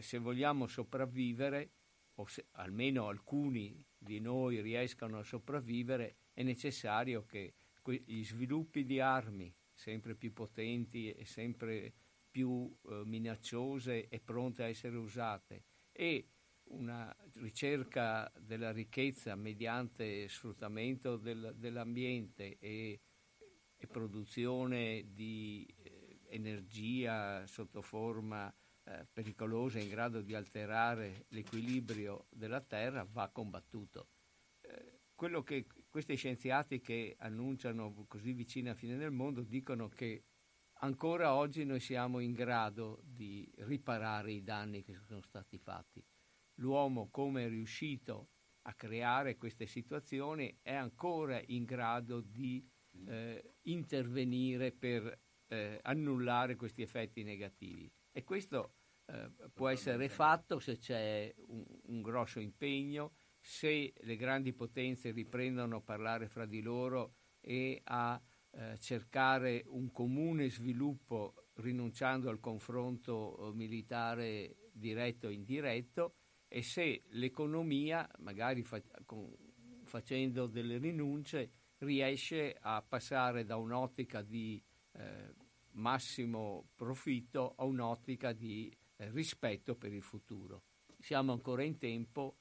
se vogliamo sopravvivere, o se almeno alcuni di noi riescano a sopravvivere, è necessario che gli sviluppi di armi sempre più potenti e sempre più minacciose e pronte a essere usate, e una ricerca della ricchezza mediante sfruttamento dell'ambiente e produzione di energia sotto forma pericolosa in grado di alterare l'equilibrio della Terra va combattuto. Quello che questi scienziati che annunciano così vicina a fine del mondo dicono che ancora oggi noi siamo in grado di riparare i danni che sono stati fatti. L'uomo, come è riuscito a creare queste situazioni, è ancora in grado di intervenire per annullare questi effetti negativi, e questo può essere fatto se c'è un grosso impegno, se le grandi potenze riprendono a parlare fra di loro e a cercare un comune sviluppo rinunciando al confronto militare diretto e indiretto, e se l'economia, magari facendo delle rinunce, riesce a passare da un'ottica di massimo profitto a un'ottica di rispetto per il futuro. Siamo ancora in tempo,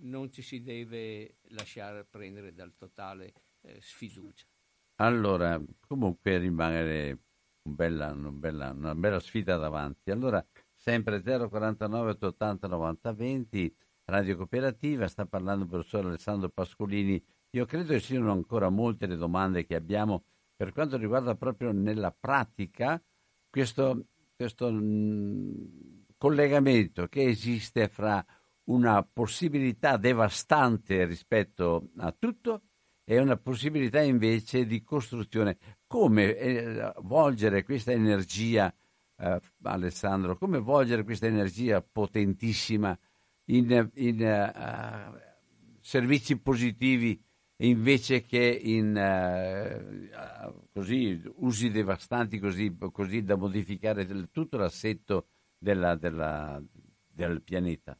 non ci si deve lasciare prendere dal totale sfiducia. Allora, comunque rimane un bell'anno, una bella sfida davanti. Allora, sempre 049 880 90 20, Radio Cooperativa, sta parlando il professor Alessandro Pascolini. Io credo che siano ancora molte le domande che abbiamo per quanto riguarda proprio nella pratica questo collegamento che esiste fra una possibilità devastante rispetto a tutto e una possibilità invece di costruzione. Come volgere questa energia, Alessandro, come volgere questa energia potentissima in servizi positivi invece che in così usi devastanti, così da modificare tutto l'assetto del pianeta?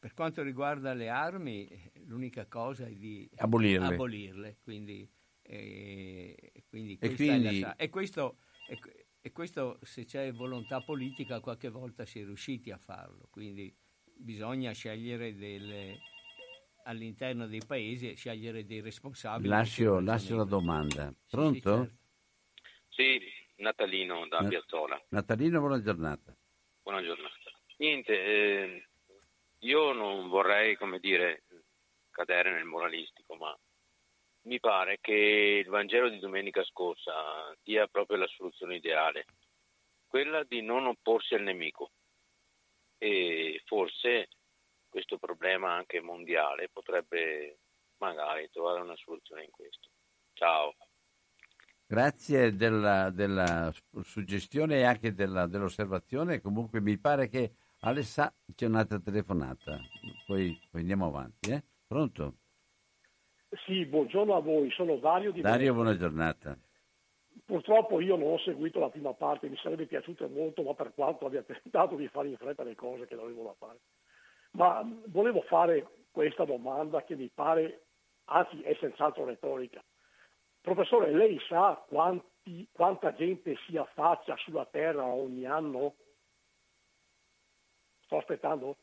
Per quanto riguarda le armi, l'unica cosa è di abolirle. Quindi, se c'è volontà politica, qualche volta si è riusciti a farlo. Quindi bisogna scegliere all'interno dei paesi, scegliere dei responsabili. Lascio la domanda. Pronto? Sì, Natalino da Piazzola. Natalino, buona giornata. Buona giornata. Niente, io non vorrei, cadere nel moralistico, ma mi pare che il Vangelo di domenica scorsa dia proprio la soluzione ideale, quella di non opporsi al nemico. E forse questo problema anche mondiale potrebbe magari trovare una soluzione in questo. Ciao. Grazie della suggestione e anche dell'osservazione. Comunque mi pare che c'è un'altra telefonata, poi andiamo avanti. Pronto? Sì, buongiorno a voi, sono Dario di Dario, buona giornata. Purtroppo io non ho seguito la prima parte, mi sarebbe piaciuto molto, ma per quanto abbia tentato di fare in fretta le cose che dovevo da fare. Ma volevo fare questa domanda che mi pare, anzi è senz'altro retorica. Professore, lei sa quanta gente si affaccia sulla Terra ogni anno? Sto aspettando?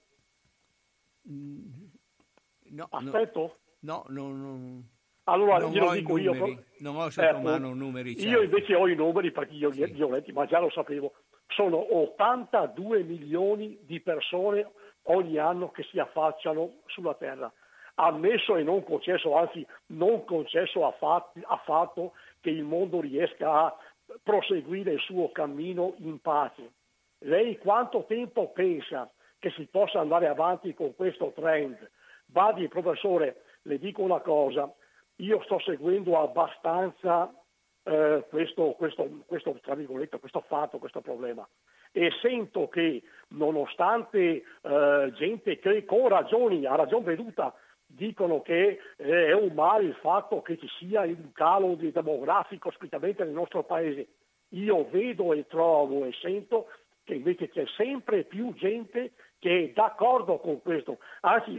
No, aspetto? No. Allora, glielo dico io. Non ho sotto mano numeri. Certo. Io invece ho i numeri perché io li ho letti, ma già lo sapevo. Sono 82 milioni di persone ogni anno che si affacciano sulla Terra. Ammesso e non concesso, anzi non concesso affatto che il mondo riesca a proseguire il suo cammino in pace. Lei quanto tempo pensa che si possa andare avanti con questo trend? Badi, professore, le dico una cosa. Io sto seguendo abbastanza questo, tra virgolette, questo fatto, questo problema, e sento che nonostante gente che con ragioni, a ragion veduta, dicono che è un male il fatto che ci sia un calo demografico specialmente nel nostro paese, io vedo e trovo e sento che invece c'è sempre più gente che è d'accordo con questo. Anzi,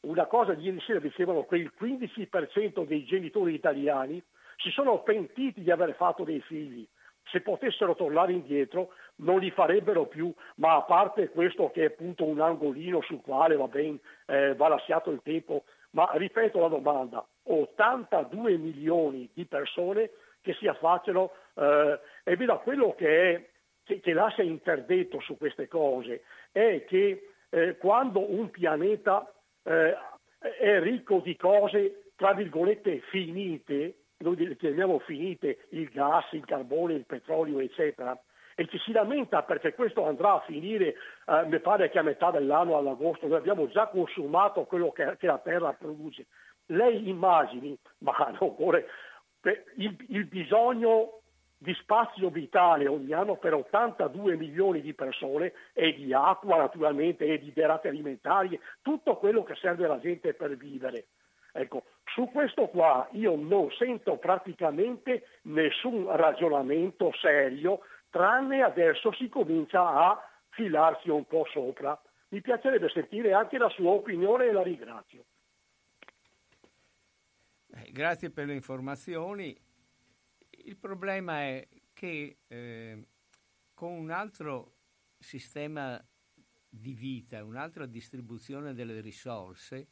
una cosa di ieri sera dicevano che il 15% dei genitori italiani si sono pentiti di aver fatto dei figli. Se potessero tornare indietro non li farebbero più, ma a parte questo che è appunto un angolino sul quale va lasciato il tempo, ma ripeto la domanda, 82 milioni di persone che si affacciano e vedo quello che lascia interdetto su queste cose è che quando un pianeta è ricco di cose, tra virgolette, finite, noi le chiamiamo finite, il gas, il carbone, il petrolio, eccetera, e ci si lamenta perché questo andrà a finire, mi pare che a metà dell'anno, ad agosto, noi abbiamo già consumato quello che la Terra produce. Lei immagini, il bisogno di spazio vitale ogni anno per 82 milioni di persone, e di acqua naturalmente, e di derrate alimentari, tutto quello che serve alla gente per vivere. Ecco, Su questo qua io non sento praticamente nessun ragionamento serio, tranne adesso si comincia a filarsi un po' sopra. Mi piacerebbe sentire anche la sua opinione e la ringrazio. Grazie per le informazioni. Il problema è che con un altro sistema di vita, un'altra distribuzione delle risorse,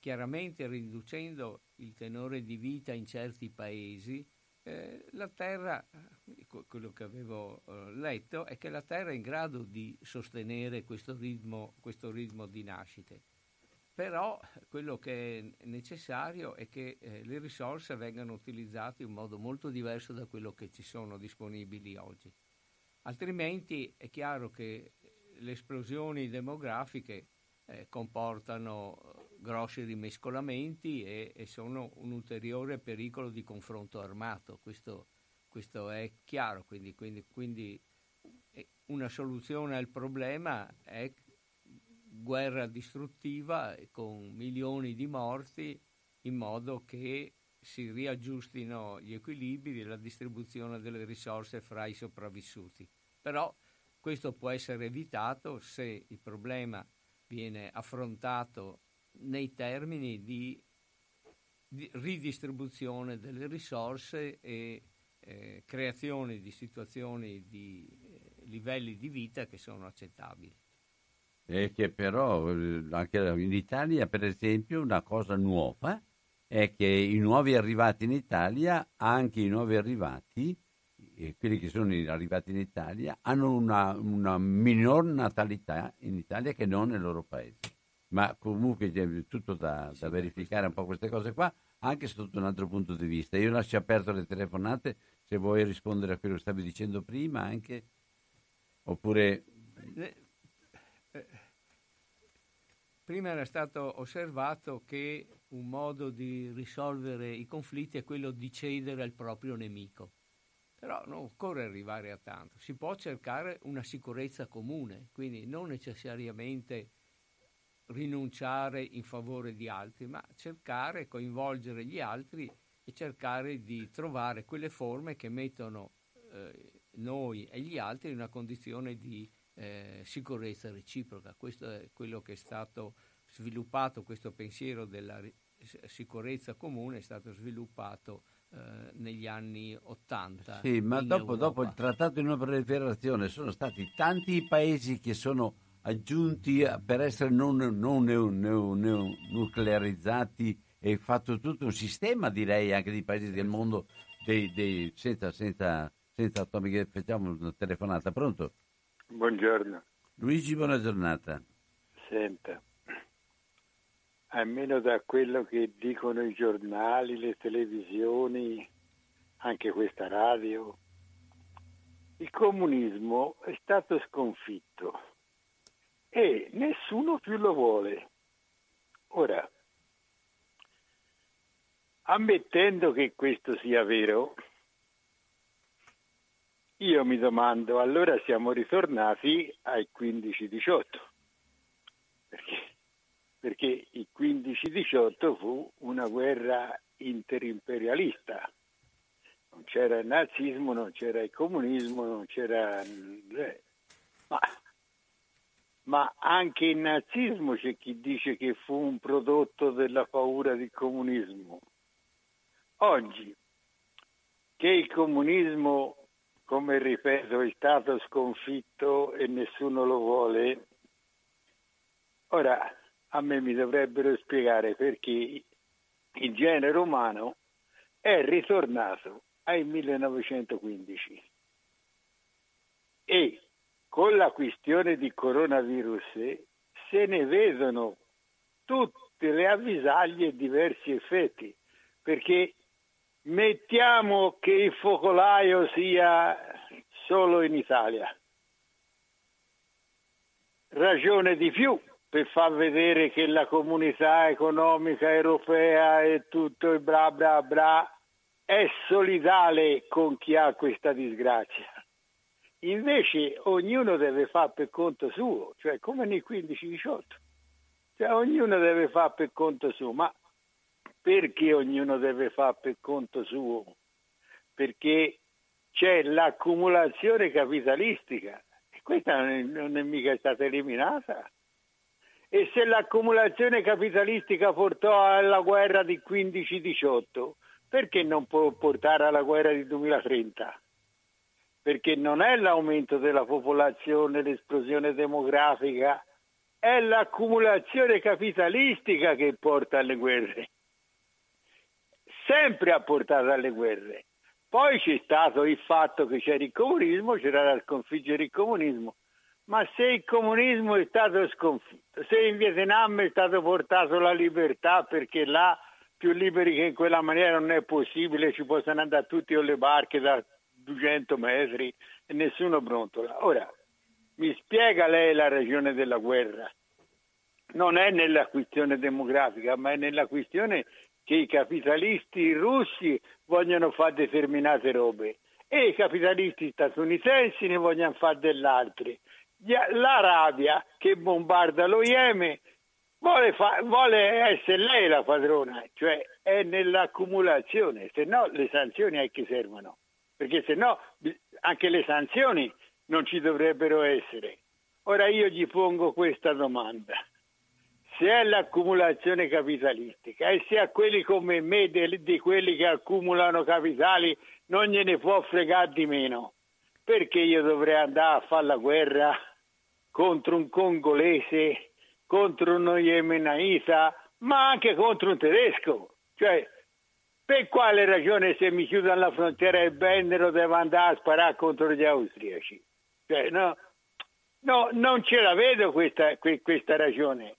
chiaramente riducendo il tenore di vita in certi paesi, la Terra, quello che avevo letto, è che la Terra è in grado di sostenere questo ritmo di nascite. Però quello che è necessario è che le risorse vengano utilizzate in modo molto diverso da quello che ci sono disponibili oggi. Altrimenti è chiaro che le esplosioni demografiche comportano grossi rimescolamenti e sono un ulteriore pericolo di confronto armato. Questo è chiaro. Quindi una soluzione al problema è guerra distruttiva con milioni di morti, in modo che si riaggiustino gli equilibri e la distribuzione delle risorse fra i sopravvissuti. Però questo può essere evitato se il problema viene affrontato nei termini di ridistribuzione delle risorse e creazione di situazioni di livelli di vita che sono accettabili. E che però anche in Italia, per esempio, una cosa nuova è che i nuovi arrivati in Italia, anche i nuovi arrivati, quelli che sono arrivati in Italia, hanno una minor natalità in Italia che non nel loro paese. Ma comunque c'è tutto da verificare un po' queste cose qua, anche sotto un altro punto di vista. Io lascio aperto le telefonate, se vuoi rispondere a quello che stavi dicendo prima, anche oppure... Prima era stato osservato che un modo di risolvere i conflitti è quello di cedere al proprio nemico, però non occorre arrivare a tanto. Si può cercare una sicurezza comune, quindi non necessariamente rinunciare in favore di altri, ma cercare, coinvolgere gli altri e cercare di trovare quelle forme che mettono noi e gli altri in una condizione di sicurezza reciproca. Questo è quello che è stato sviluppato, questo pensiero della sicurezza comune è stato sviluppato negli anni '80. Sì, ma dopo il Trattato di non proliferazione sono stati tanti i paesi che sono aggiunti per essere non nuclearizzati, e fatto tutto un sistema, direi, anche di paesi del mondo dei senza atomiche. Facciamo una telefonata. Pronto? Buongiorno. Luigi, buona giornata. Senta, almeno da quello che dicono i giornali, le televisioni, anche questa radio, il comunismo è stato sconfitto e nessuno più lo vuole. Ora, ammettendo che questo sia vero, io mi domando, allora siamo ritornati ai 15-18, perché il 15-18 fu una guerra interimperialista, non c'era il nazismo, non c'era il comunismo, non c'era... Ma anche il nazismo c'è chi dice che fu un prodotto della paura del comunismo. Oggi, che il comunismo, come ripeto, è stato sconfitto e nessuno lo vuole. Ora, a me mi dovrebbero spiegare perché il genere umano è ritornato ai 1915 e con la questione di coronavirus se ne vedono tutte le avvisaglie e diversi effetti, perché mettiamo che il focolaio sia solo in Italia. Ragione di più per far vedere che la comunità economica europea e tutto il bla bla bla è solidale con chi ha questa disgrazia. Invece ognuno deve fare per conto suo, cioè come nei 15-18. Cioè ognuno deve fare per conto suo, ma perché ognuno deve fare per conto suo? Perché c'è l'accumulazione capitalistica e questa non è mica stata eliminata. E se l'accumulazione capitalistica portò alla guerra di 15-18, perché non può portare alla guerra di 2030? Perché non è l'aumento della popolazione, l'esplosione demografica, è l'accumulazione capitalistica che porta alle guerre. Sempre ha portato alle guerre. Poi c'è stato il fatto che c'era il comunismo, c'era da sconfiggere il comunismo. Ma se il comunismo è stato sconfitto, se in Vietnam è stato portato la libertà, perché là più liberi che in quella maniera non è possibile, ci possono andare tutti con le barche da 200 metri e nessuno brontola. Ora, mi spiega lei la ragione della guerra? Non è nella questione demografica, ma è nella questione che i capitalisti russi vogliono fare determinate robe e i capitalisti statunitensi ne vogliono fare dell'altre. L'Arabia che bombarda lo Yemen vuole essere lei la padrona, cioè è nell'accumulazione, se no le sanzioni a che servono? Perché se no anche le sanzioni non ci dovrebbero essere. Ora io gli pongo questa domanda: se è l'accumulazione capitalistica e se a quelli come me di quelli che accumulano capitali non gliene può fregare di meno, perché io dovrei andare a fare la guerra contro un congolese, contro uno yemenaita, ma anche contro un tedesco? Cioè, per quale ragione se mi chiudono la frontiera e bennero devo andare a sparare contro gli austriaci? Cioè, no, non ce la vedo questa ragione.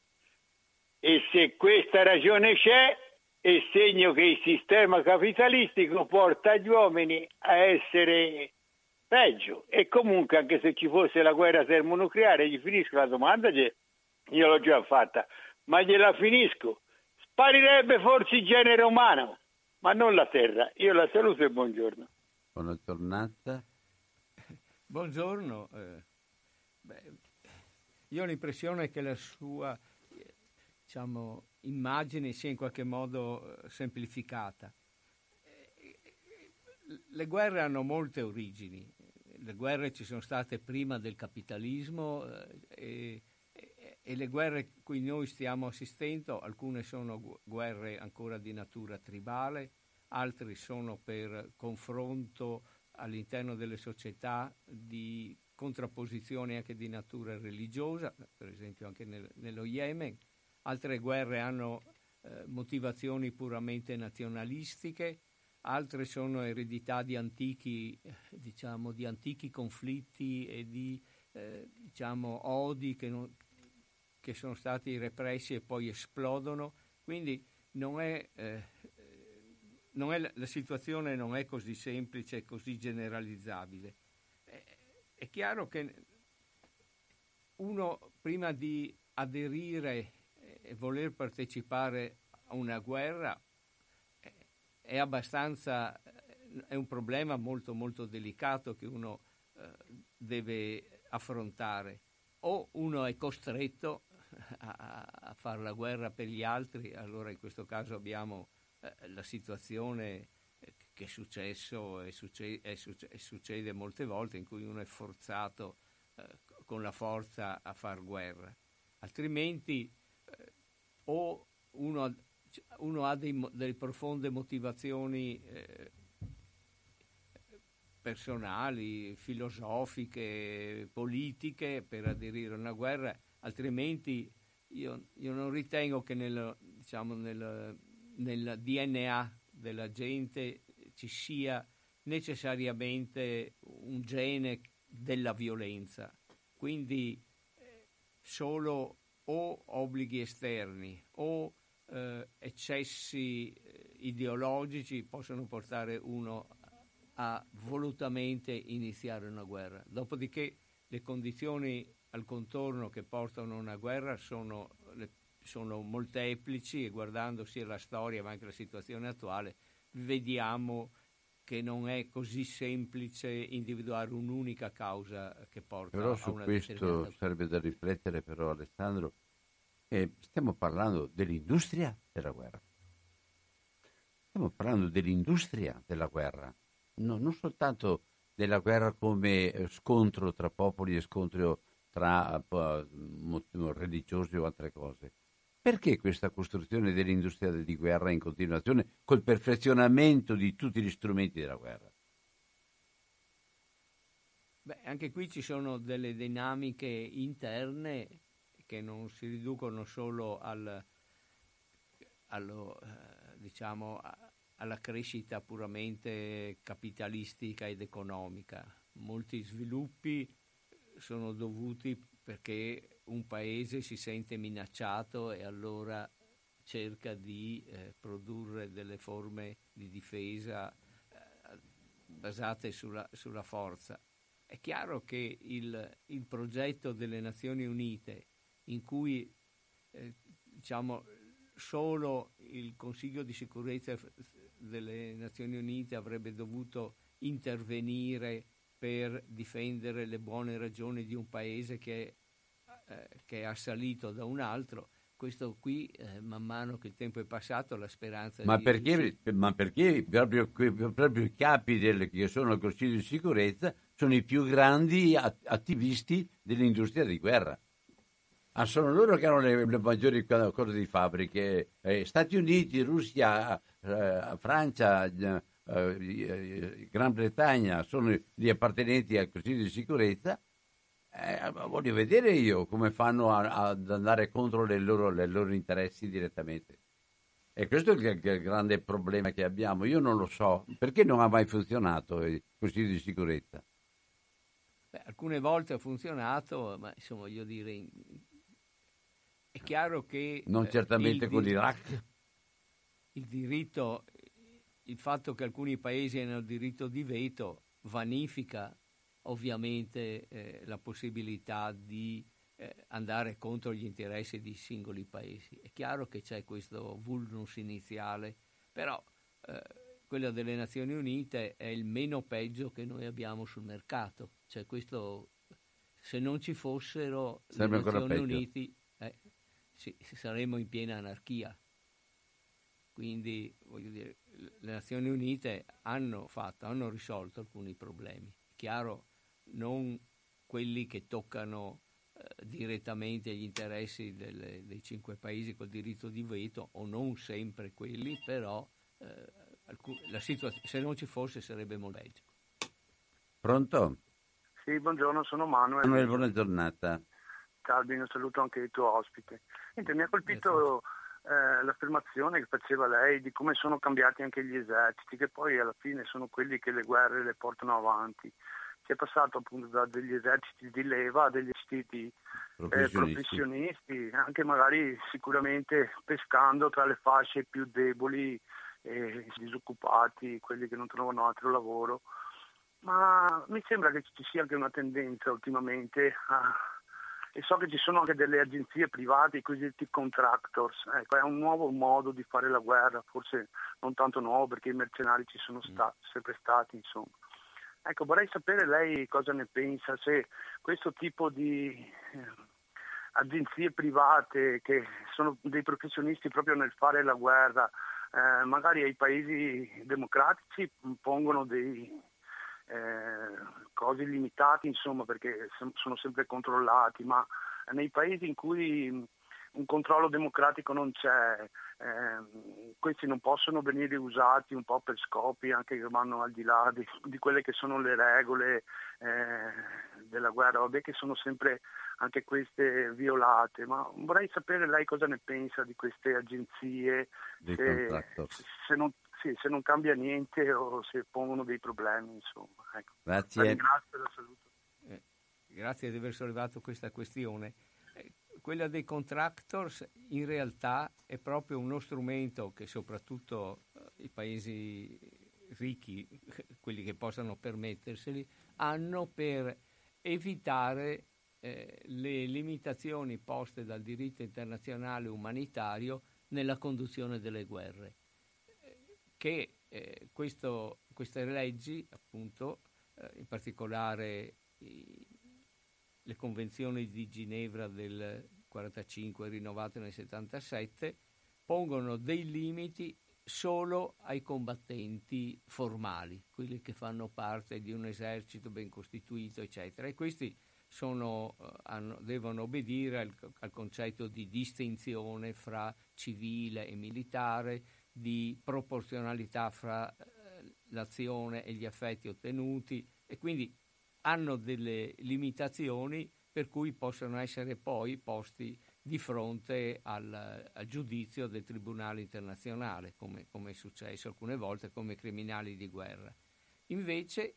E se questa ragione c'è, è segno che il sistema capitalistico porta gli uomini a essere peggio. E comunque, anche se ci fosse la guerra termonucleare, gli finisco la domanda, io l'ho già fatta, ma gliela finisco: sparirebbe forse il genere umano, ma non la terra. Io la saluto e buongiorno. Buona giornata. Buongiorno. Io ho l'impressione che la sua immagine sia in qualche modo semplificata. Le guerre hanno molte origini. Le guerre ci sono state prima del capitalismo e le guerre cui noi stiamo assistendo, alcune sono guerre ancora di natura tribale, altre sono per confronto all'interno delle società di contrapposizioni anche di natura religiosa, per esempio anche nello Yemen. Altre guerre hanno motivazioni puramente nazionalistiche, altre sono eredità di antichi conflitti e di odi che sono stati repressi e poi esplodono. Quindi la situazione non è così semplice, così generalizzabile. È chiaro che uno, prima di aderire e voler partecipare a una guerra, è un problema molto molto delicato che uno deve affrontare. O uno è costretto a fare la guerra per gli altri, allora in questo caso abbiamo la situazione che è successo e succede molte volte, in cui uno è forzato con la forza a far guerra. Altrimenti o uno ha delle profonde motivazioni personali, filosofiche, politiche per aderire a una guerra, altrimenti io non ritengo che nel DNA della gente ci sia necessariamente un gene della violenza. Quindi solo o obblighi esterni o eccessi ideologici possono portare uno a volutamente iniziare una guerra. Dopodiché le condizioni al contorno che portano a una guerra sono molteplici, e guardando sia la storia ma anche la situazione attuale vediamo che non è così semplice individuare un'unica causa che porta a una determinata. Però su questo serve da riflettere, però, Alessandro. Stiamo parlando dell'industria della guerra. Stiamo parlando dell'industria della guerra, no, non soltanto della guerra come scontro tra popoli e scontro tra religiosi o altre cose. Perché questa costruzione dell'industria di guerra in continuazione col perfezionamento di tutti gli strumenti della guerra? Beh, anche qui ci sono delle dinamiche interne che non si riducono solo alla crescita puramente capitalistica ed economica. Molti sviluppi sono dovuti perché un paese si sente minacciato e allora cerca di produrre delle forme di difesa basate sulla forza. È chiaro che il progetto delle Nazioni Unite, in cui solo il Consiglio di Sicurezza delle Nazioni Unite avrebbe dovuto intervenire per difendere le buone ragioni di un paese che è assalito da un altro, questo qui man mano che il tempo è passato la speranza perché proprio i capi che sono al Consiglio di Sicurezza sono i più grandi attivisti dell'industria di guerra. Ah, sono loro che hanno le maggiori cose di fabbriche. Stati Uniti, Russia, Francia, Gran Bretagna sono gli appartenenti al Consiglio di Sicurezza. Voglio vedere io come fanno ad andare contro le loro interessi direttamente. E questo è il grande problema che abbiamo. Io non lo so. Perché non ha mai funzionato il Consiglio di Sicurezza? Beh, alcune volte ha funzionato, ma insomma, è chiaro che... Non certamente con l'Iraq. Il fatto che alcuni paesi hanno il diritto di veto vanifica ovviamente la possibilità di andare contro gli interessi di singoli paesi. È chiaro che c'è questo vulnus iniziale, però quella delle Nazioni Unite è il meno peggio che noi abbiamo sul mercato. Cioè questo, se non ci fossero le Nazioni Unite... Sì, saremmo in piena anarchia. Quindi, voglio dire, le Nazioni Unite hanno risolto alcuni problemi. Chiaro, non quelli che toccano direttamente gli interessi dei 5 paesi col diritto di veto, o non sempre quelli, però la situazione, se non ci fosse, sarebbe molto peggio. Pronto? Sì, buongiorno, sono Manuel, buona giornata. Calvino, saluto anche il tuo ospite. Mi ha colpito l'affermazione che faceva lei di come sono cambiati anche gli eserciti, che poi alla fine sono quelli che le guerre le portano avanti. Si è passato appunto da degli eserciti di leva a degli eserciti professionisti, anche magari sicuramente pescando tra le fasce più deboli e disoccupati, quelli che non trovano altro lavoro. Ma mi sembra che ci sia anche una tendenza ultimamente e so che ci sono anche delle agenzie private, i cosiddetti contractors, è un nuovo modo di fare la guerra, forse non tanto nuovo perché i mercenari ci sono sempre stati, insomma. Ecco, vorrei sapere lei cosa ne pensa, se questo tipo di agenzie private che sono dei professionisti proprio nel fare la guerra, magari ai paesi democratici pongono dei... cose limitate, insomma, perché sono sempre controllati, ma nei paesi in cui un controllo democratico non c'è, questi non possono venire usati un po' per scopi anche che vanno al di là di quelle che sono le regole della guerra, vabbè che sono sempre anche queste violate, ma vorrei sapere lei cosa ne pensa di queste agenzie, se non cambia niente o se pongono dei problemi, insomma. Ecco. Grazie. La ringrazio e la saluto. Grazie di aver sollevato questa questione. Quella dei contractors in realtà è proprio uno strumento che soprattutto i paesi ricchi, quelli che possano permetterseli, hanno per evitare le limitazioni poste dal diritto internazionale umanitario nella conduzione delle guerre. Che queste leggi, appunto, in particolare le convenzioni di Ginevra del 1945 rinnovate nel 1977, pongono dei limiti solo ai combattenti formali, quelli che fanno parte di un esercito ben costituito, eccetera. E questi devono obbedire al concetto di distinzione fra civile e militare, di proporzionalità fra l'azione e gli effetti ottenuti, e quindi hanno delle limitazioni per cui possono essere poi posti di fronte al giudizio del Tribunale internazionale, come è successo alcune volte, come criminali di guerra. Invece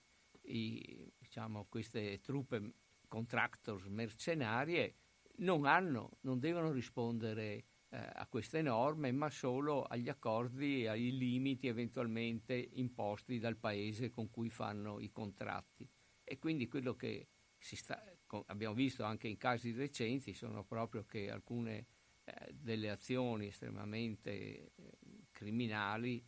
queste truppe contractors mercenarie non devono rispondere a queste norme, ma solo agli accordi e ai limiti eventualmente imposti dal paese con cui fanno i contratti. E quindi quello che abbiamo visto anche in casi recenti sono proprio che alcune delle azioni estremamente criminali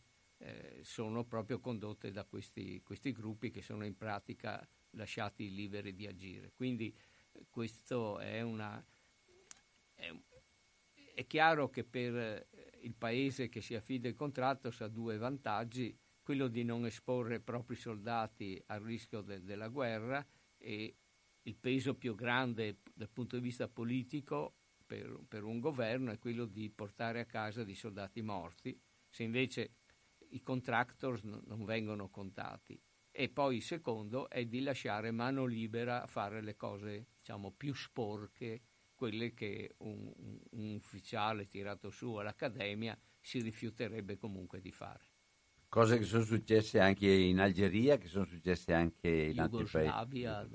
sono proprio condotte da questi gruppi che sono in pratica lasciati liberi di agire. Quindi questo è chiaro che per il paese che si affida il contratto ha due vantaggi: quello di non esporre i propri soldati al rischio della guerra, e il peso più grande dal punto di vista politico per un governo è quello di portare a casa dei soldati morti, se invece i contractors non vengono contati. E poi il secondo è di lasciare mano libera a fare le cose più sporche, quelle che un ufficiale tirato su all'accademia si rifiuterebbe comunque di fare. Cose che sono successe anche in Algeria, che sono successe anche in altri paesi. Jugoslavia,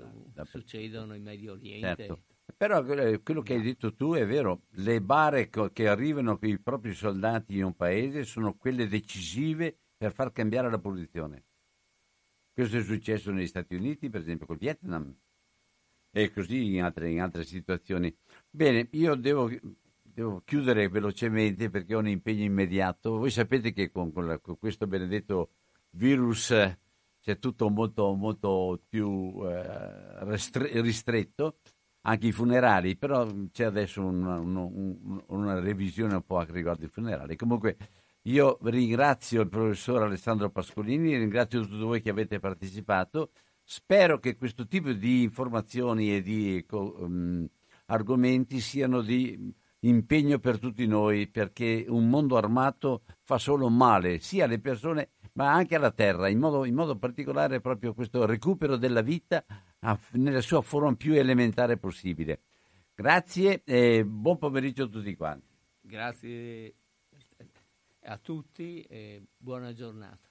succedono in Medio Oriente. Certo. Però quello che hai detto tu è vero, le bare che arrivano con i propri soldati in un paese sono quelle decisive per far cambiare la posizione. Questo è successo negli Stati Uniti, per esempio, col Vietnam, e così in altre situazioni. Bene, io devo chiudere velocemente perché ho un impegno immediato. Voi sapete che con questo benedetto virus c'è tutto molto, molto più ristretto, anche i funerali, però c'è adesso una revisione un po' a riguardo i funerali. Comunque io ringrazio il professor Alessandro Pascolini, ringrazio tutti voi che avete partecipato. Spero che questo tipo di informazioni e di argomenti siano di impegno per tutti noi, perché un mondo armato fa solo male sia alle persone ma anche alla terra, in modo particolare proprio questo recupero della vita nella sua forma più elementare possibile. Grazie e buon pomeriggio a tutti quanti. Grazie a tutti e buona giornata.